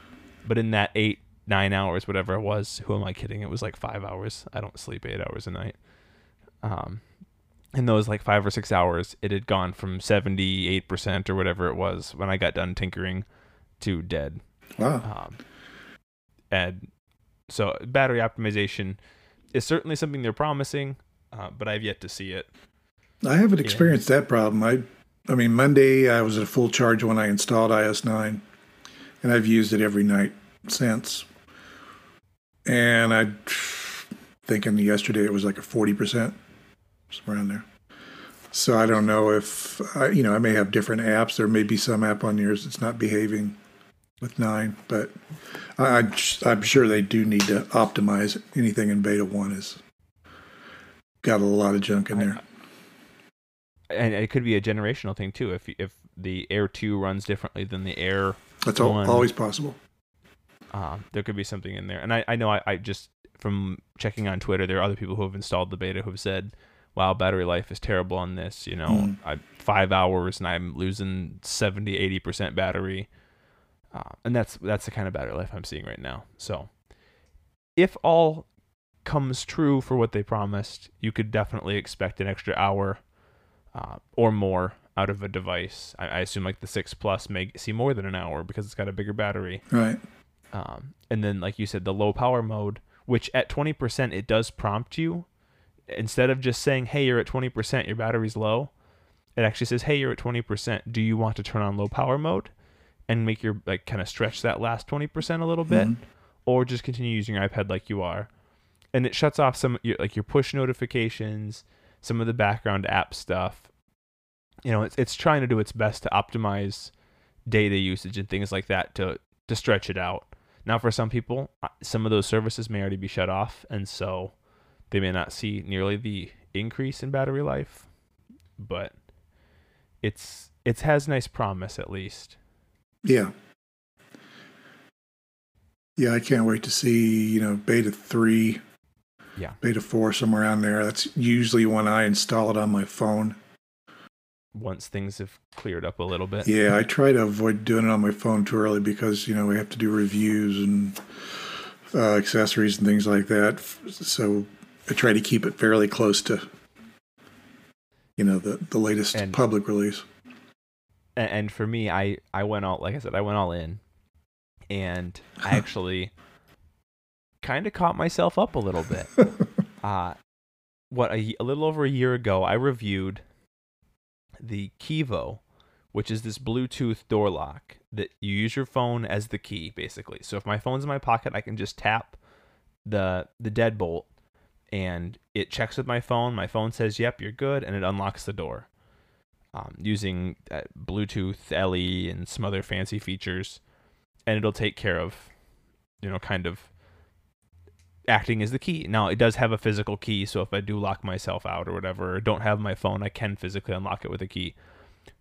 but in that eight. nine hours, whatever it was. Who am I kidding? It was like five hours. I don't sleep eight hours a night. Um, in those like five or six hours, it had gone from seventy-eight percent or whatever it was when I got done tinkering to dead. Wow. Um, and so battery optimization is certainly something they're promising, uh, but I've yet to see it. I haven't experienced yeah. that problem. I, I mean, Monday I was at a full charge when I installed iOS nine, and I've used it every night since. And I thinking yesterday it was like a forty percent, around there. So I don't know if, I, you know, I may have different apps. There may be some app on yours that's not behaving with nine, but I, I'm sure they do need to optimize. Anything in beta one is got a lot of junk in there. And it could be a generational thing too. If if the Air two runs differently than the Air that's one. Always possible. Uh, there could be something in there. And I, I know I, I just, from checking on Twitter, there are other people who have installed the beta who have said, wow, battery life is terrible on this. You know, mm. I, five hours and I'm losing seventy, eighty percent battery. Uh, and that's that's the kind of battery life I'm seeing right now. So if all comes true for what they promised, you could definitely expect an extra hour uh, or more out of a device. I, I assume like the six Plus may see more than an hour because it's got a bigger battery. Right. Um, and then, like you said, the low power mode, which at twenty percent, it does prompt you. Instead of just saying, hey, you're at twenty percent, your battery's low, it actually says, hey, you're at twenty percent. Do you want to turn on low power mode and make your, like, kind of stretch that last twenty percent a little bit, mm-hmm. or just continue using your iPad like you are? And it shuts off some, like, your push notifications, some of the background app stuff. You know, it's it's trying to do its best to optimize data usage and things like that to to stretch it out. Now, for some people, some of those services may already be shut off, and so they may not see nearly the increase in battery life. But it's it has nice promise, at least. Yeah. Yeah, I can't wait to see, you know, beta three, yeah, beta four, somewhere around there. That's usually when I install it on my phone. Once things have cleared up a little bit. Yeah, I try to avoid doing it on my phone too early because, you know, we have to do reviews and uh, accessories and things like that. So I try to keep it fairly close to, you know, the, the latest and, public release. And for me, I, I went all, like I said, I went all in. And I actually kind of caught myself up a little bit. Uh, what a, a little over a year ago, I reviewed the Kevo, which is this Bluetooth door lock that you use your phone as the key, basically. So if my phone's in my pocket, I can just tap the the deadbolt, and it checks with my phone. My phone says, "Yep, you're good," and it unlocks the door um, using uh, Bluetooth L E and some other fancy features, and it'll take care of, you know, kind of acting as the key. Now, it does have a physical key, so if I do lock myself out or whatever, or don't have my phone, I can physically unlock it with a key.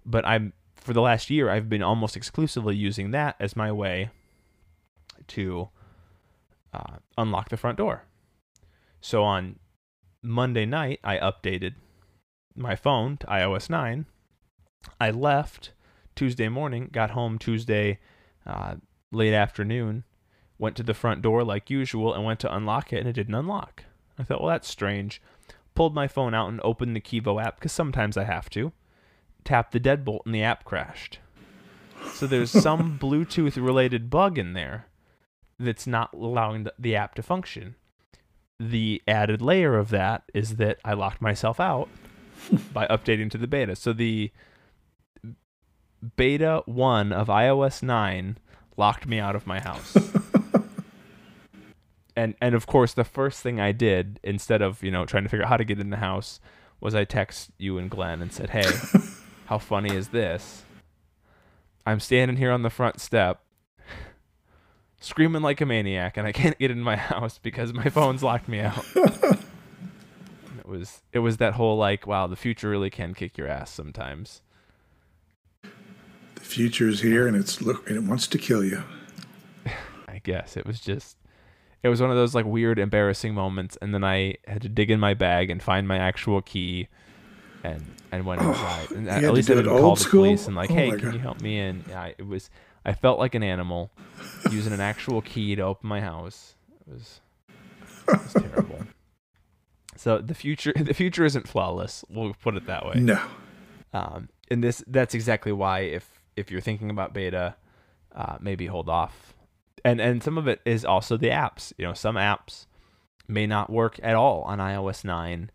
But I'm for the last year, I've been almost exclusively using that as my way to uh, unlock the front door. So on Monday night, I updated my phone to i O S nine. I left Tuesday morning, got home Tuesday uh, late afternoon, went to the front door like usual and went to unlock it, and it didn't unlock. I thought, well, that's strange. Pulled my phone out and opened the Kevo app, because sometimes I have to. Tapped the deadbolt, and the app crashed. So there's some Bluetooth-related bug in there that's not allowing the app to function. The added layer of that is that I locked myself out by updating to the beta. So the beta one of i O S nine locked me out of my house. And and of course, the first thing I did, instead of, you know, trying to figure out how to get in the house, was I text you and Glenn and said, "Hey, how funny is this? I'm standing here on the front step, screaming like a maniac, and I can't get in my house because my phone's locked me out." It was it was that whole, like, wow, the future really can kick your ass sometimes. The future is here, and it's look, and it wants to kill you. I guess it was just. It was one of those, like, weird, embarrassing moments, and then I had to dig in my bag and find my actual key, and and went inside. Oh, and at least I didn't call the police and, like, oh, hey, can God. you help me in? I, it was I felt like an animal using an actual key to open my house. It was, it was terrible. So the future the future isn't flawless. We'll put it that way. No. Um, and this that's exactly why if if you're thinking about beta, uh, maybe hold off. And and some of it is also the apps. You know, some apps may not work at all on i O S nine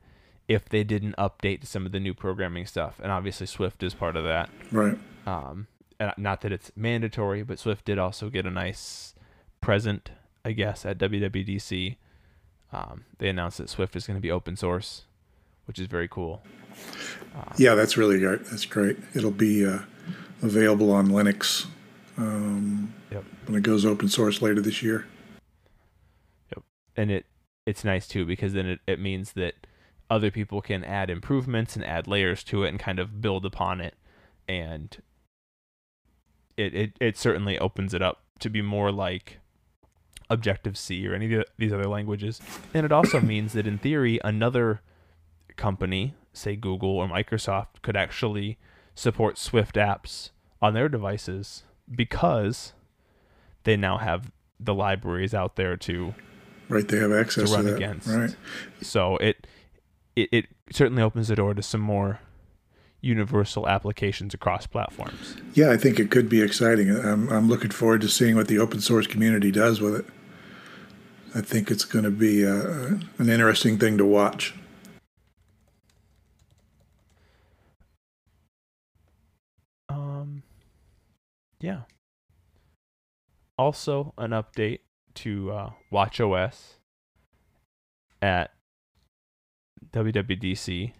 if they didn't update to some of the new programming stuff. And obviously Swift is part of that. Right. Um, and not that it's mandatory, but Swift did also get a nice present, I guess, at W W D C. Um, they announced that Swift is going to be open source, which is very cool. Um, yeah, that's really great. That's great. It'll be uh, available on Linux. Um, yep. When it goes open source later this year. Yep. And it it's nice too, because then it, it means that other people can add improvements and add layers to it and kind of build upon it. And it it, it certainly opens it up to be more like Objective-C or any of the, these other languages. And it also means that in theory, another company, say Google or Microsoft, could actually support Swift apps on their devices, because they now have the libraries out there to right they have access to run to that. against. Right. So it, it it certainly opens the door to some more universal applications across platforms. Yeah, I think it could be exciting. I'm, I'm looking forward to seeing what the open source community does with it. I think it's going to be uh, an interesting thing to watch. Um, yeah. Also, an update to uh, WatchOS at W W D C,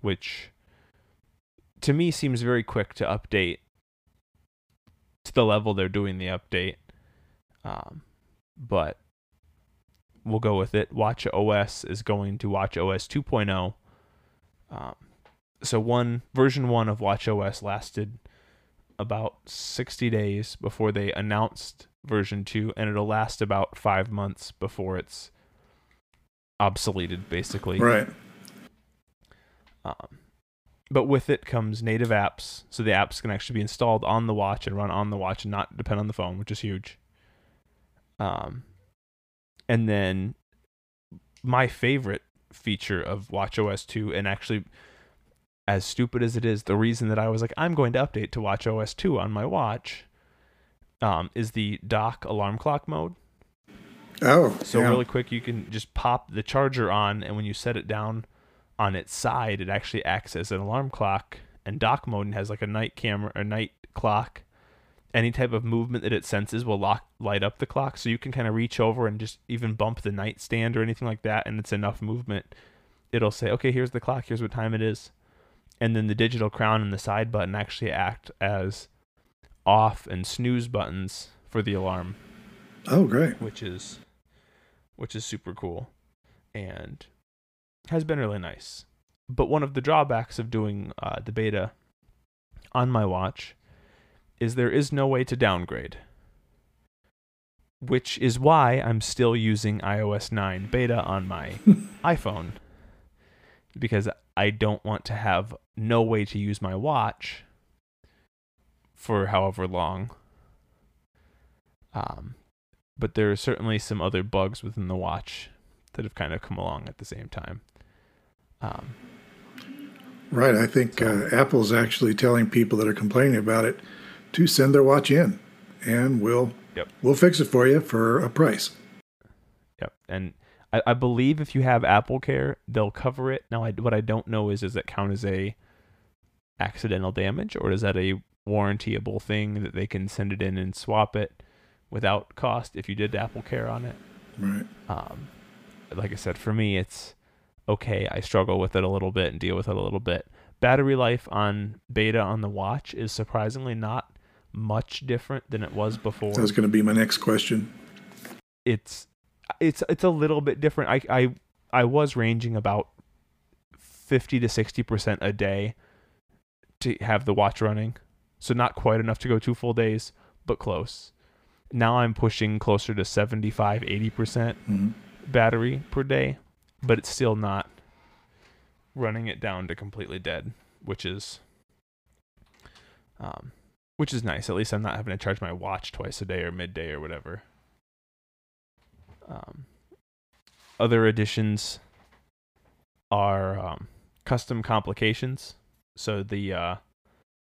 which to me seems very quick to update to the level they're doing the update. Um, but we'll go with it. WatchOS is going to WatchOS two point oh. Um, so one version one of WatchOS lasted about sixty days before they announced version two, and it'll last about five months before it's obsoleted, basically. Right. Um, but with it comes native apps, so the apps can actually be installed on the watch and run on the watch and not depend on the phone, which is huge. Um, and then my favorite feature of WatchOS two, and actually, as stupid as it is, the reason that I was like, I'm going to update to WatchOS two on my watch, um, is the dock alarm clock mode. Oh, so yeah. Really quick, you can just pop the charger on, and when you set it down on its side, it actually acts as an alarm clock. And dock mode has like a night camera or night clock. Any type of movement that it senses will lock, light up the clock, so you can kind of reach over and just even bump the nightstand or anything like that, and it's enough movement. It'll say, okay, here's the clock, here's what time it is. And then the digital crown and the side button actually act as off and snooze buttons for the alarm. Oh, great. Which is which is super cool and has been really nice. But one of the drawbacks of doing uh, the beta on my watch is there is no way to downgrade, which is why I'm still using iOS nine beta on my iPhone, because I don't want to have no way to use my watch for however long. Um, but there are certainly some other bugs within the watch that have kind of come along at the same time. Um, right. I think uh, Apple's actually telling people that are complaining about it to send their watch in, and we'll yep. we'll fix it for you for a price. Yep. And I, I believe if you have Apple Care, they'll cover it. Now, I, what I don't know is, does that count as a accidental damage, or is that a warrantyable thing that they can send it in and swap it without cost if you did Apple Care on it? Right. Um, like I said, for me, it's okay. I struggle with it a little bit and deal with it a little bit. Battery life on beta on the watch is surprisingly not much different than it was before. That was going to be my next question. It's it's it's a little bit different. I I, I was ranging about fifty to sixty percent a day to have the watch running. So not quite enough to go two full days, but close. Now I'm pushing closer to seventy-five, eighty percent mm-hmm. battery per day, but it's still not running it down to completely dead, which is um, which is nice. At least I'm not having to charge my watch twice a day or midday or whatever. Um, other additions are um, custom complications. So the uh,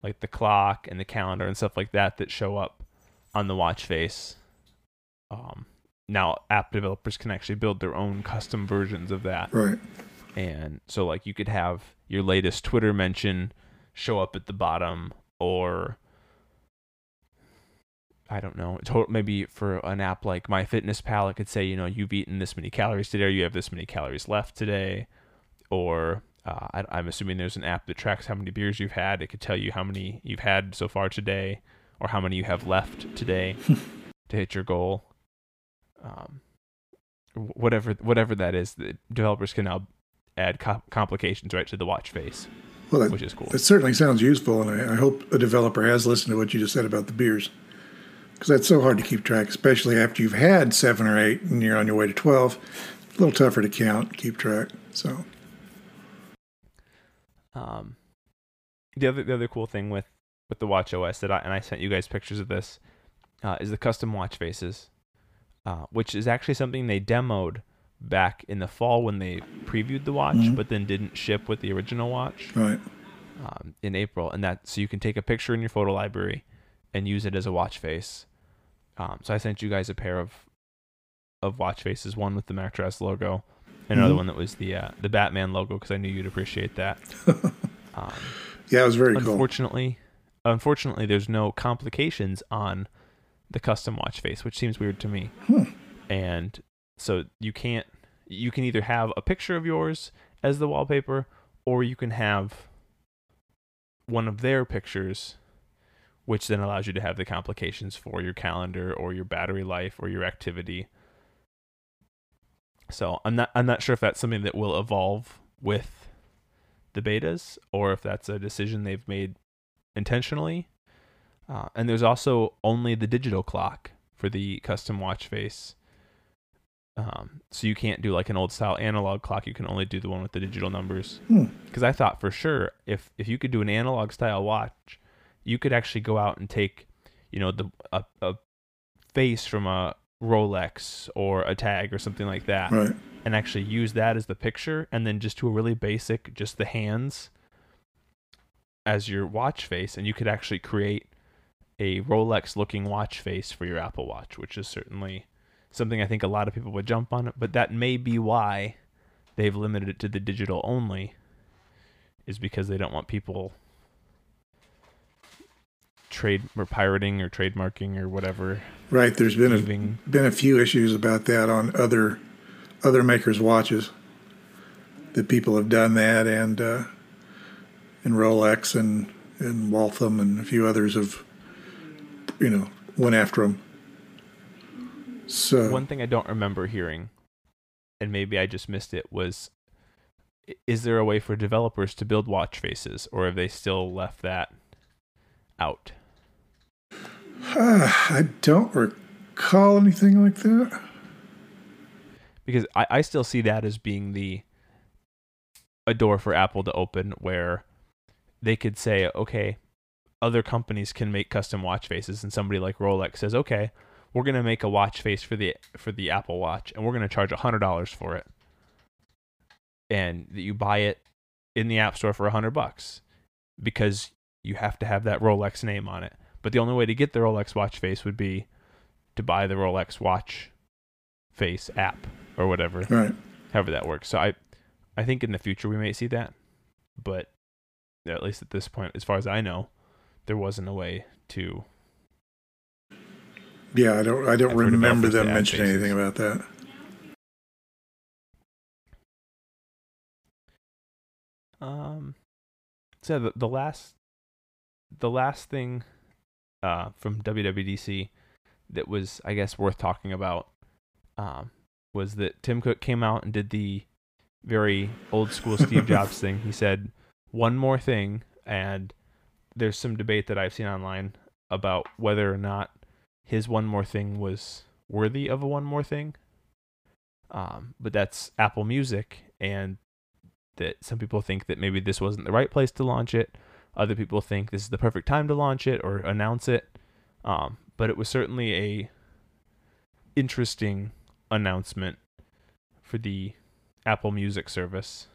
like the clock and the calendar and stuff like that that show up on the watch face. Um, now app developers can actually build their own custom versions of that. Right. And so like you could have your latest Twitter mention show up at the bottom, or I don't know, maybe for an app like MyFitnessPal, it could say, you know, you've eaten this many calories today, or you have this many calories left today. Or uh, I, I'm assuming there's an app that tracks how many beers you've had. It could tell you how many you've had so far today, or how many you have left today to hit your goal. Um, whatever whatever that is, the developers can now add co- complications right to the watch face, well, that, which is cool. That certainly sounds useful, and I, I hope a developer has listened to what you just said about the beers, because that's so hard to keep track, especially after you've had seven or eight and you're on your way to twelve. A little tougher to count, keep track. So, um, the other the other cool thing with with the watch O S that I, and I sent you guys pictures of this, uh, is the custom watch faces, uh, which is actually something they demoed back in the fall when they previewed the watch, mm-hmm. but then didn't ship with the original watch. Right. um, in April, and that so you can take a picture in your photo library and use it as a watch face. Um, so I sent you guys a pair of of watch faces, one with the MacTrast logo, and another mm-hmm. one that was the uh, the Batman logo, because I knew you'd appreciate that. Um, yeah, it was very unfortunately, cool. Unfortunately, there's no complications on the custom watch face, which seems weird to me. Hmm. And so you can't. You can either have a picture of yours as the wallpaper, or you can have one of their pictures, which then allows you to have the complications for your calendar or your battery life or your activity. So I'm not I'm not sure if that's something that will evolve with the betas, or if that's a decision they've made intentionally. Uh, and there's also only the digital clock for the custom watch face. Um, so you can't do like an old style analog clock. You can only do the one with the digital numbers. Because hmm. I thought for sure if, if you could do an analog style watch, you could actually go out and take, you know, the a, a face from a Rolex or a tag or something like that, right, and actually use that as the picture, and then just do a really basic, just the hands as your watch face, and you could actually create a Rolex looking watch face for your Apple Watch, which is certainly something I think a lot of people would jump on, but that may be why they've limited it to the digital only, is because they don't want people trade or pirating or trademarking or whatever. Right. There's been leaving. a been a few issues about that on other other makers' watches, that people have done that, and uh, and Rolex and and Waltham and a few others have, you know, went after them. So one thing I don't remember hearing, and maybe I just missed it, was is there a way for developers to build watch faces, or have they still left that out? Uh, I don't recall anything like that. Because I, I still see that as being the a door for Apple to open, where they could say, okay, other companies can make custom watch faces, and somebody like Rolex says, okay, we're going to make a watch face for the for the Apple Watch, and we're going to charge one hundred dollars for it. And you buy it in the App Store for one hundred bucks, because you have to have that Rolex name on it. But the only way to get the Rolex watch face would be to buy the Rolex watch face app or whatever, right, however that works. So I I think in the future we may see that. But at least at this point, as far as I know, there wasn't a way to... Yeah, I don't. I don't remember them mentioning anything about that. Um. So the, the last, the last thing, uh, from W W D C, that was, I guess, worth talking about, um, was that Tim Cook came out and did the very old school Steve Jobs thing. He said one more thing, and there's some debate that I've seen online about whether or not his one more thing was worthy of a one more thing. Um, but that's Apple Music, and that some people think that maybe this wasn't the right place to launch it. Other people think this is the perfect time to launch it or announce it. Um, but it was certainly a interesting announcement for the Apple Music service.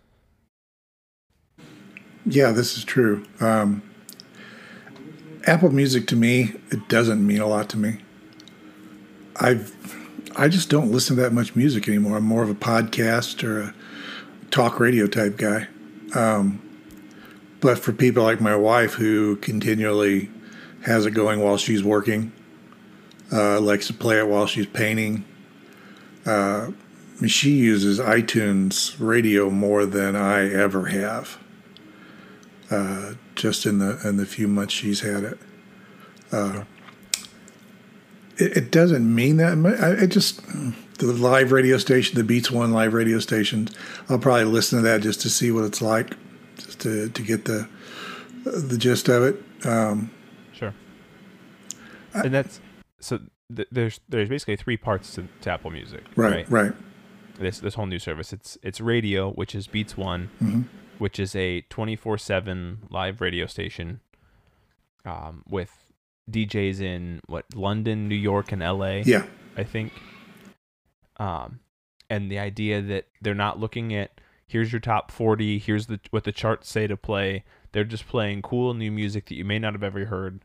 Yeah, this is true. Um, Apple Music, to me, it doesn't mean a lot to me. I've, I just don't listen to that much music anymore. I'm more of a podcast or a talk radio type guy. Um, but for people like my wife, who continually has it going while she's working, uh, likes to play it while she's painting, uh, she uses iTunes Radio more than I ever have. Uh, just in the in the few months she's had it, uh, it, it doesn't mean that much. I, it just the live radio station, the Beats One live radio station. I'll probably listen to that just to see what it's like, just to, to get the the gist of it. Um, sure. I, and that's so. Th- there's there's basically three parts to, to Apple Music. Right, right. Right. This this whole new service. It's it's radio, which is Beats One. Mm-hmm. Which is a twenty-four seven live radio station, um, with D Js in what London, New York, and L A. Yeah, I think. Um, and the idea that they're not looking at here's your top forty, here's the what the charts say to play. They're just playing cool new music that you may not have ever heard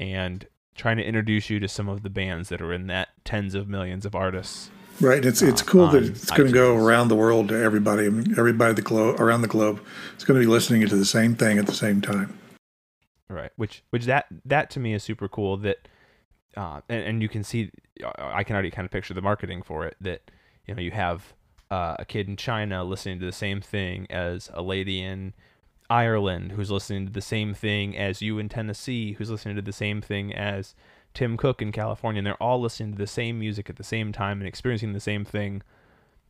and trying to introduce you to some of the bands that are in that tens of millions of artists. Right. It's it's cool that it's going to go around the world to everybody. I mean, everybody the glo- around the globe is going to be listening to the same thing at the same time. Right. Which which that that to me is super cool. That uh, and, and you can see, I can already kind of picture the marketing for it. That you know you have uh, a kid in China listening to the same thing as a lady in Ireland who's listening to the same thing as you in Tennessee who's listening to the same thing as Tim Cook in California, and they're all listening to the same music at the same time and experiencing the same thing,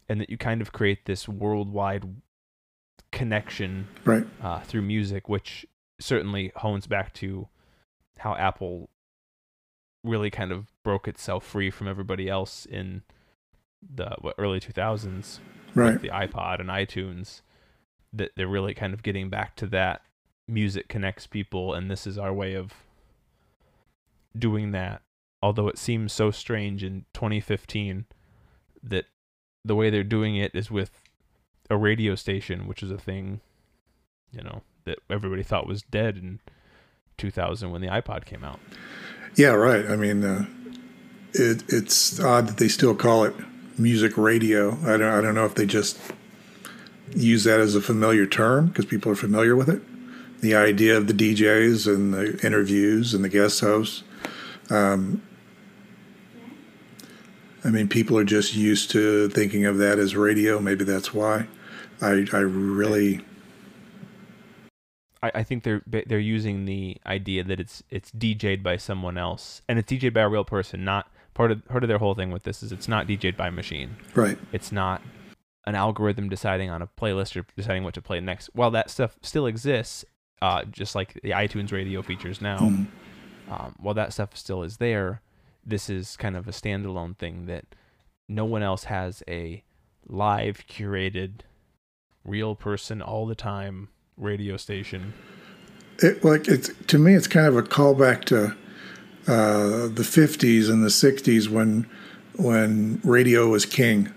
and that you kind of create this worldwide connection right. uh, through music, which certainly hones back to how Apple really kind of broke itself free from everybody else in the what, early two thousands right. with the iPod and iTunes, that they're really kind of getting back to that music connects people, and this is our way of doing that. Although it seems so strange in twenty fifteen that the way they're doing it is with a radio station, which is a thing, you know, that everybody thought was dead in two thousand when the iPod came out. Yeah, right. I mean, uh, it, it's odd that they still call it music radio. I don't, I don't know if they just use that as a familiar term because people are familiar with it. The idea of the D Js and the interviews and the guest hosts. Um, I mean, people are just used to thinking of that as radio. Maybe that's why. I I really. I, I think they're they're using the idea that it's it's D J'd by someone else, and it's D J'd by a real person. Not part of part of their whole thing with this is it's not D J'd by a machine. Right. It's not an algorithm deciding on a playlist or deciding what to play next. While that stuff still exists. Uh, just like the iTunes radio features now, mm. um, while that stuff still is there, this is kind of a standalone thing that no one else has a live, curated, real person all the time radio station. It, like it's to me, it's kind of a callback to uh, the fifties and the sixties when when radio was king.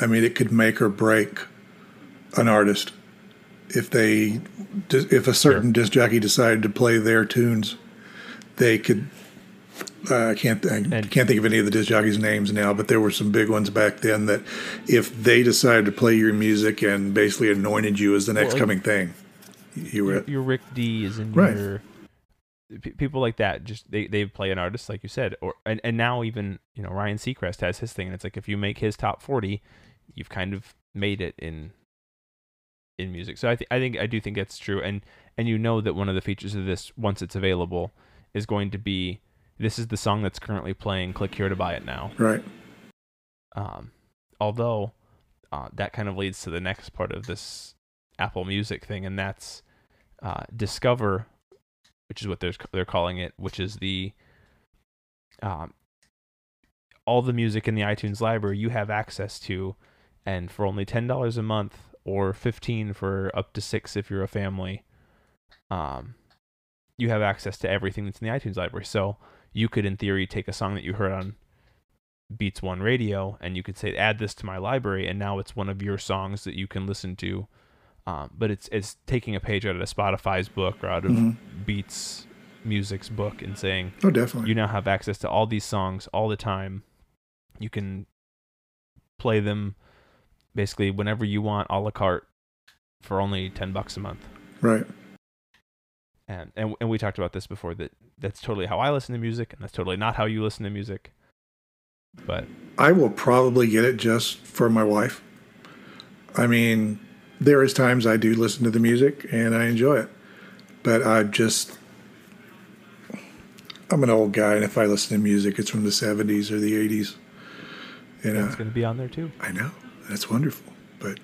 I mean, it could make or break an artist. If they, if a certain sure. disc jockey decided to play their tunes, they could. Uh, I can't. I and, can't think of any of the disc jockeys' names now, but there were some big ones back then that, if they decided to play your music and basically anointed you as the next well, coming thing, you were your, your Rick D is in right. your people like that. Just they, they play an artist like you said, or and, and now even you know Ryan Seacrest has his thing, and it's like if you make his top forty, you've kind of made it in. in music. So I, th- I think, I do think that's true. And, and you know that one of the features of this, once it's available, is going to be, this is the song that's currently playing, click here to buy it now. Right. Um, although uh, that kind of leads to the next part of this Apple Music thing, and that's uh, Discover, which is what they're, they're calling it, which is the, um, all the music in the iTunes library you have access to, and for only ten dollars a month, or fifteen for up to six if you're a family, um, you have access to everything that's in the iTunes library. So you could, in theory, take a song that you heard on Beats One Radio, and you could say, add this to my library, and now it's one of your songs that you can listen to. Um, but it's it's taking a page out of Spotify's book or out of mm-hmm. Beats Music's book and saying, oh, definitely. You now have access to all these songs all the time. You can play them basically whenever you want, a la carte, for only ten bucks a month. Right. And, and and we talked about this before, that that's totally how I listen to music, and that's totally not how you listen to music. But I will probably get it just for my wife. I mean, there is times I do listen to the music, and I enjoy it. But I just... I'm an old guy, and if I listen to music, it's from the seventies or the eighties. And, and it's uh, going to be on there, too. I know. That's wonderful, but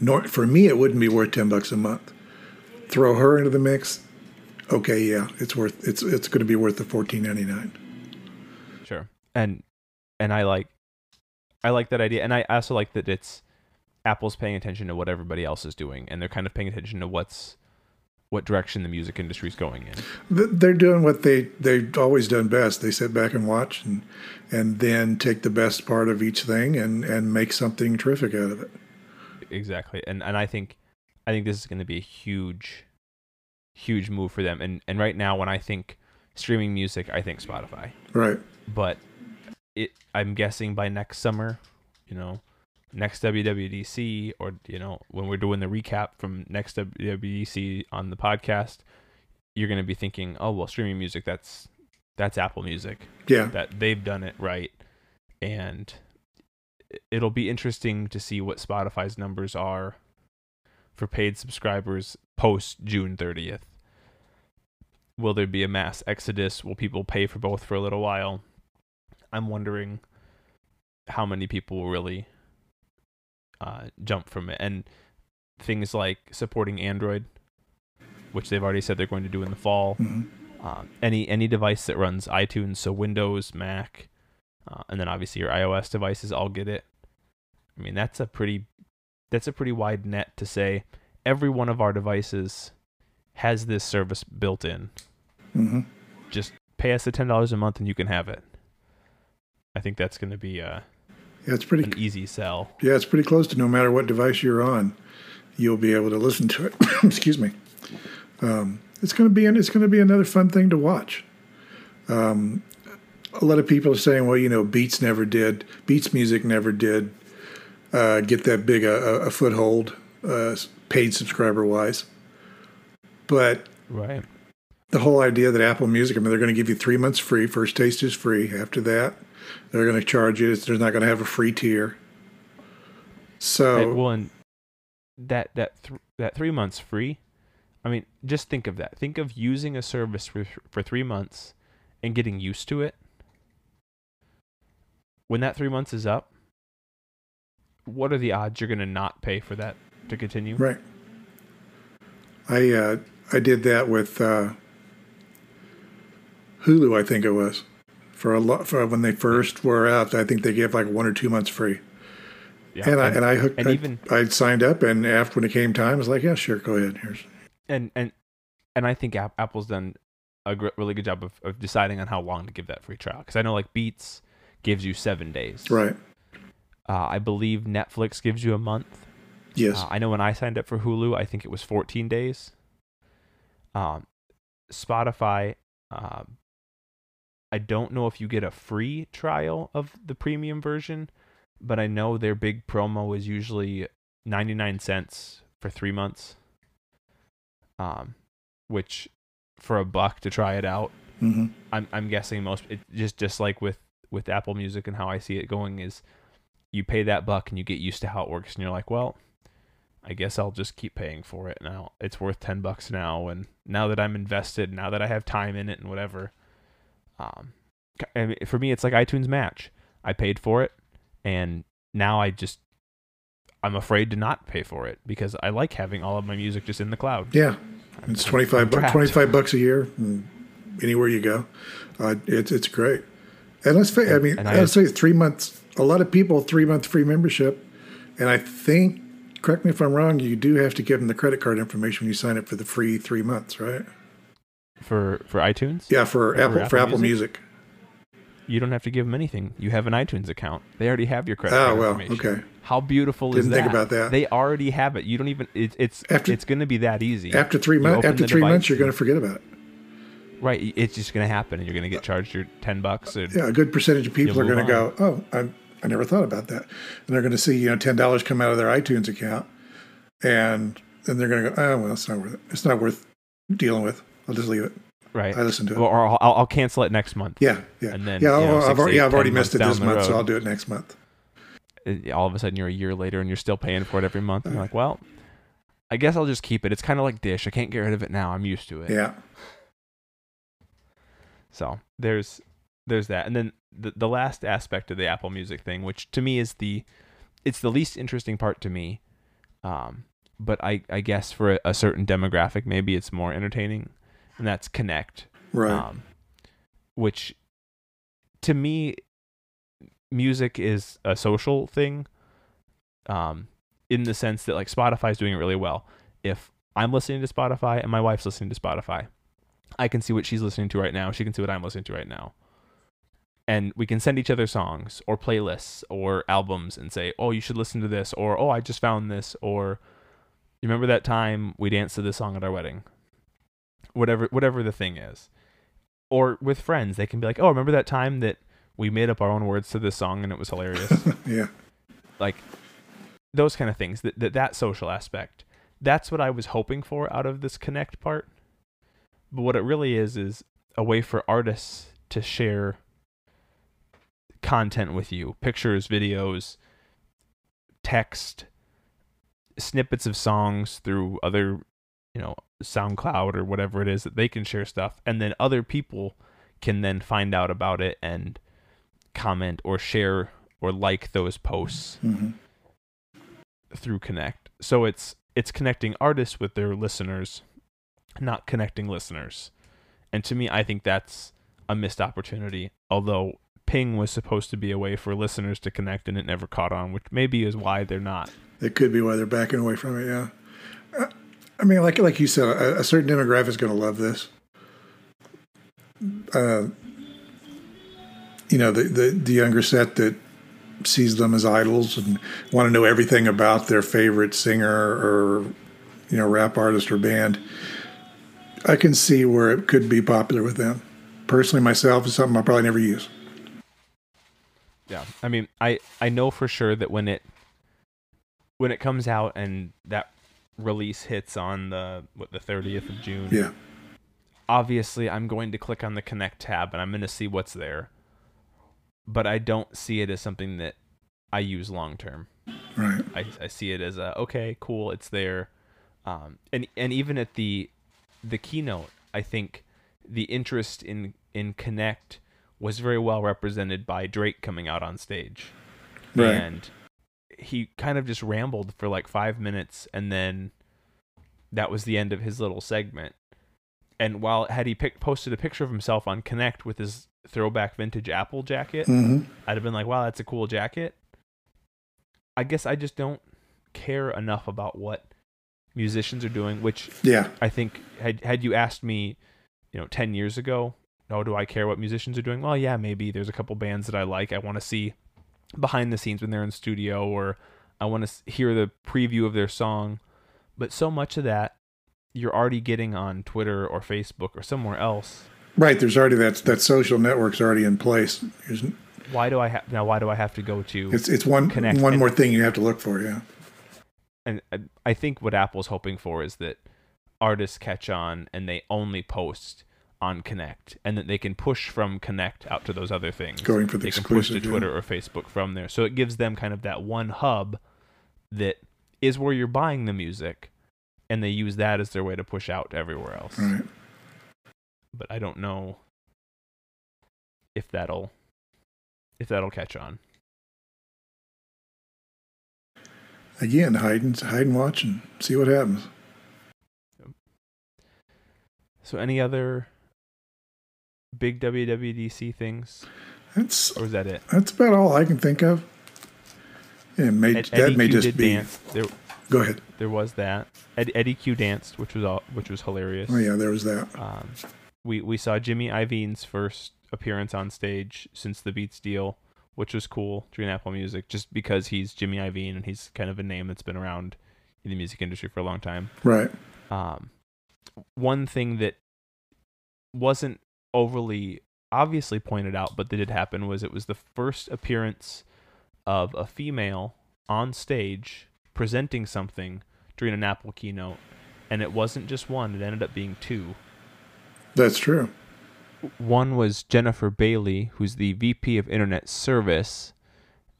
nor, for me, it wouldn't be worth ten bucks a month. Throw her into the mix, okay? Yeah, it's worth it's it's going to be worth the fourteen ninety nine. Sure, and and I like I like that idea, and I also like that it's Apple's paying attention to what everybody else is doing, and they're kind of paying attention to what's what direction the music industry is going in. They're doing what they they've always done best. They sit back and watch, and and then take the best part of each thing and, and make something terrific out of it. exactly. And and I think I think this is going to be a huge, huge move for them. And and right now, when I think streaming music, I think Spotify. Right. But it, I'm guessing by next summer, you know, next W W D C, or you know, when we're doing the recap from next W W D C on the podcast, you're going to be thinking, oh well, streaming music, that's that's Apple Music. Yeah. That they've done it right, and it'll be interesting to see what Spotify's numbers are for paid subscribers post June thirtieth. Will there be a mass exodus? Will people pay for both for a little while? I'm wondering how many people will really uh, jump from it. And things like supporting Android, which they've already said they're going to do in the fall. Mm-hmm. Um, any any device that runs iTunes, so Windows, Mac, uh, and then obviously your iOS devices all get it. I mean, that's a pretty that's a pretty wide net to say every one of our devices has this service built in. Mm-hmm. Just pay us the ten dollars a month and you can have it. I think that's going to be a, yeah, it's pretty, an easy sell. Yeah, it's pretty close to no matter what device you're on, you'll be able to listen to it. Excuse me. Um, it's going to be it's going to be another fun thing to watch. Um, a lot of people are saying, well, you know, Beats never did. Beats music never did uh, get that big a, a foothold, uh, paid subscriber wise. But right. The whole idea that Apple Music, I mean, they're going to give you three months free. First taste is free. After that, they're going to charge you. They're not going to have a free tier. So that one, that that th- that three months free. I mean, just think of that. Think of using a service for for three months and getting used to it. When that three months is up, what are the odds you're going to not pay for that to continue? Right. I uh, I did that with uh, Hulu, I think it was. For a lot, for when they first were out, I think they gave like one or two months free. Yeah, and I and, and I hooked. And I, even, I signed up, and after when it came time, I was like, yeah, sure, go ahead. Here's. And and and I think Apple's done a gr- really good job of, of deciding on how long to give that free trial, because I know like Beats gives you seven days. Right. Uh, I believe Netflix gives you a month. Yes. Uh, I know when I signed up for Hulu, I think it was fourteen days. Um, Spotify. Uh, I don't know if you get a free trial of the premium version, but I know their big promo is usually ninety-nine cents for three months, um, which for a buck to try it out, mm-hmm. I'm I'm guessing most, it just, just like with, with Apple Music and how I see it going is you pay that buck and you get used to how it works and you're like, well, I guess I'll just keep paying for it now. It's worth ten bucks now. And now that I'm invested, now that I have time in it and whatever, Um, for me, it's like iTunes Match. I paid for it, and now I just I'm afraid to not pay for it because I like having all of my music just in the cloud. Yeah, I'm, it's twenty-five bucks a year, anywhere you go. Uh, it's it's great. And let's say, I mean, and I let's say three months. A lot of people three month free membership, and I think, correct me if I'm wrong, you do have to give them the credit card information when you sign up for the free three months, right? For for iTunes? Yeah, for Apple, for Apple for Apple Music. Music. You don't have to give them anything. You have an iTunes account. They already have your credit card information. Oh, well, okay. How beautiful Didn't is that? Didn't think about that. They already have it. You don't even it, it's after, it's going to be that easy. After three months, after three months you're going to forget about it. Right, it's just going to happen and you're going to get charged your ten bucks. Or yeah, a good percentage of people are going to go, "Oh, I I never thought about that." And they're going to see, you know, ten dollars come out of their iTunes account, and then they're going to go, "Oh, well, it's not worth it. It's not worth dealing with. I'll just leave it." Right. I listen to it. Well, or I'll, I'll cancel it next month. Yeah. Yeah. And then, yeah, you know, I've, six, eight, yeah, I've already missed it this month, road. So I'll do it next month. All of a sudden, you're a year later and you're still paying for it every month. And you're like, well, I guess I'll just keep it. It's kind of like Dish. I can't get rid of it now. I'm used to it. Yeah. So there's there's that. And then the, the last aspect of the Apple Music thing, which to me is the, it's the least interesting part to me. Um, but I, I guess for a, a certain demographic, maybe it's more entertaining. And that's Connect, right? Um, which, to me, music is a social thing, um, in the sense that like Spotify is doing it really well. If I'm listening to Spotify and my wife's listening to Spotify, I can see what she's listening to right now. She can see what I'm listening to right now. and we can send each other songs or playlists or albums and say, oh, you should listen to this, or, oh, I just found this, or you remember that time we danced to this song at our wedding, whatever, whatever the thing is. Or with friends, they can be like, oh, remember that time that we made up our own words to this song and it was hilarious. Yeah. Like those kind of things, that, that, that social aspect. That's what I was hoping for out of this Connect part. But what it really is, is a way for artists to share content with you. Pictures, videos, text, snippets of songs through other, you know, SoundCloud or whatever it is that they can share stuff. And then other people can then find out about it and comment or share or like those posts mm-hmm. through Connect. So it's, it's connecting artists with their listeners, not connecting listeners. And to me, I think that's a missed opportunity. Although Ping was supposed to be a way for listeners to connect, and it never caught on, which maybe is why they're not. It could be why they're backing away from it. Yeah. Uh, I mean, like, like you said, a, a certain demographic is going to love this. Uh, you know, the, the, the younger set that sees them as idols and want to know everything about their favorite singer or, you know, rap artist or band, I can see where it could be popular with them. Personally, myself, is something I probably never use. Yeah, I mean, I, I know for sure that when it when it comes out and that release hits on the what the thirtieth of June. Yeah. Obviously, I'm going to click on the Connect tab and I'm going to see what's there. But I don't see it as something that I use long term. Right. I, I see it as a, okay, cool, it's there. Um, and and even at the the keynote, I think the interest in, in Connect was very well represented by Drake coming out on stage. Right. And he kind of just rambled for like five minutes, and then that was the end of his little segment. And while had he picked, posted a picture of himself on Connect with his throwback vintage Apple jacket, mm-hmm. I'd have been like, wow, that's a cool jacket. I guess I just don't care enough about what musicians are doing, which yeah. I think had had you asked me, you know, ten years ago, oh, do I care what musicians are doing? Well, yeah, maybe there's a couple bands that I like. I want to see behind the scenes when they're in studio, or I want to hear the preview of their song. But so much of that you're already getting on Twitter or Facebook or somewhere else. Right. There's already that, that social network's already in place. There's, why do I have now? Why do I have to go to it's, it's one, Connect one and, more thing you have to look for. Yeah. And I think what Apple's hoping for is that artists catch on and they only post on Connect, and that they can push from Connect out to those other things. Going for the they exclusive, can push to Twitter yeah. or Facebook from there. So it gives them kind of that one hub that is where you're buying the music, and they use that as their way to push out to everywhere else. Right. But I don't know if that'll if that'll catch on. Again, hide and hide and watch and see what happens. So, any other big W W D C things? That's or is that it? That's about all I can think of. Yeah, it may, Ed, that Eddie may Q just be. There, go ahead. There was that. Ed, Eddie Q danced, which was all, which was hilarious. Oh yeah, there was that. Um, we we saw Jimmy Iovine's first appearance on stage since the Beats deal, which was cool during Apple Music, just because he's Jimmy Iovine and he's kind of a name that's been around in the music industry for a long time. Right. Um, one thing that wasn't overly obviously pointed out, but that did happen, was it was the first appearance of a female on stage presenting something during an Apple keynote, and it wasn't just one, it ended up being two. That's true. One was Jennifer Bailey, who's the V P of Internet Service,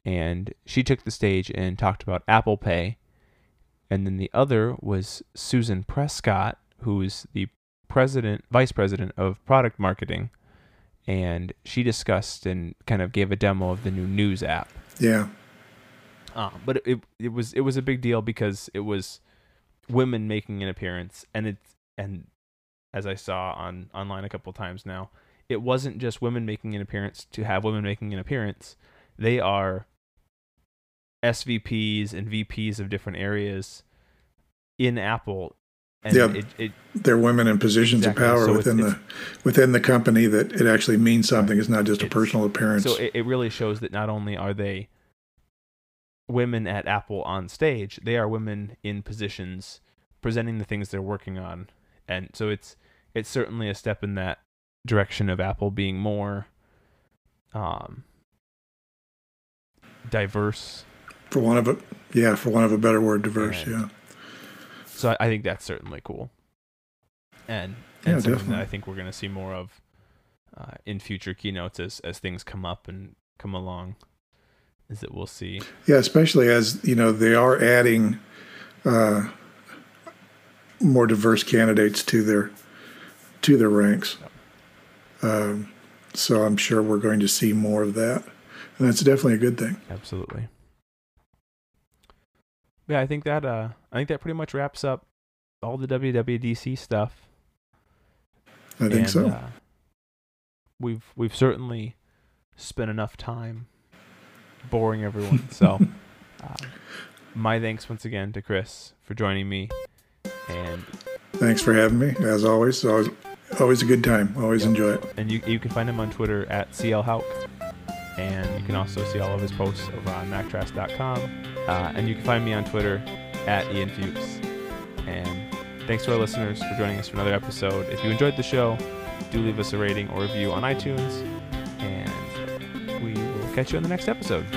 and she took the stage and talked about Apple Pay. And then the other was Susan Prescott, who's the president, vice president of product marketing, and she discussed and kind of gave a demo of the new news app. Yeah. Uh, but it, it was it was a big deal because it was women making an appearance, and it and as I saw on online a couple of times now, it wasn't just women making an appearance to have women making an appearance. They are S V Ps and V Ps of different areas in Apple And yeah, it, it, they're women in positions exactly. of power so within it's, the it's, within the company that it actually means something. It's not just it's, a personal appearance. So it, it really shows that not only are they women at Apple on stage, they are women in positions presenting the things they're working on. And so it's it's certainly a step in that direction of Apple being more um, diverse. For want of a yeah, for want of a better word, diverse, and, yeah. So I think that's certainly cool, and, and yeah, something definitely. that I think we're going to see more of uh, in future keynotes as as things come up and come along, is that we'll see. Yeah, especially as you know they are adding uh, more diverse candidates to their to their ranks. Yeah. Um, so I'm sure we're going to see more of that, and that's definitely a good thing. Absolutely. Yeah, I think that uh, I think that pretty much wraps up all the W W D C stuff. I think and, so. Uh, we've we've certainly spent enough time boring everyone. So, uh, my thanks once again to Chris for joining me, and thanks for having me. As always, always, always a good time. Always yep. enjoy it. And you you can find him on Twitter at C L Hauk. And you can also see all of his posts over on Mac Trast dot com. Uh, and you can find me on Twitter at Ian Fuchs. And thanks to our listeners for joining us for another episode. If you enjoyed the show, do leave us a rating or review on iTunes. And we will catch you on the next episode.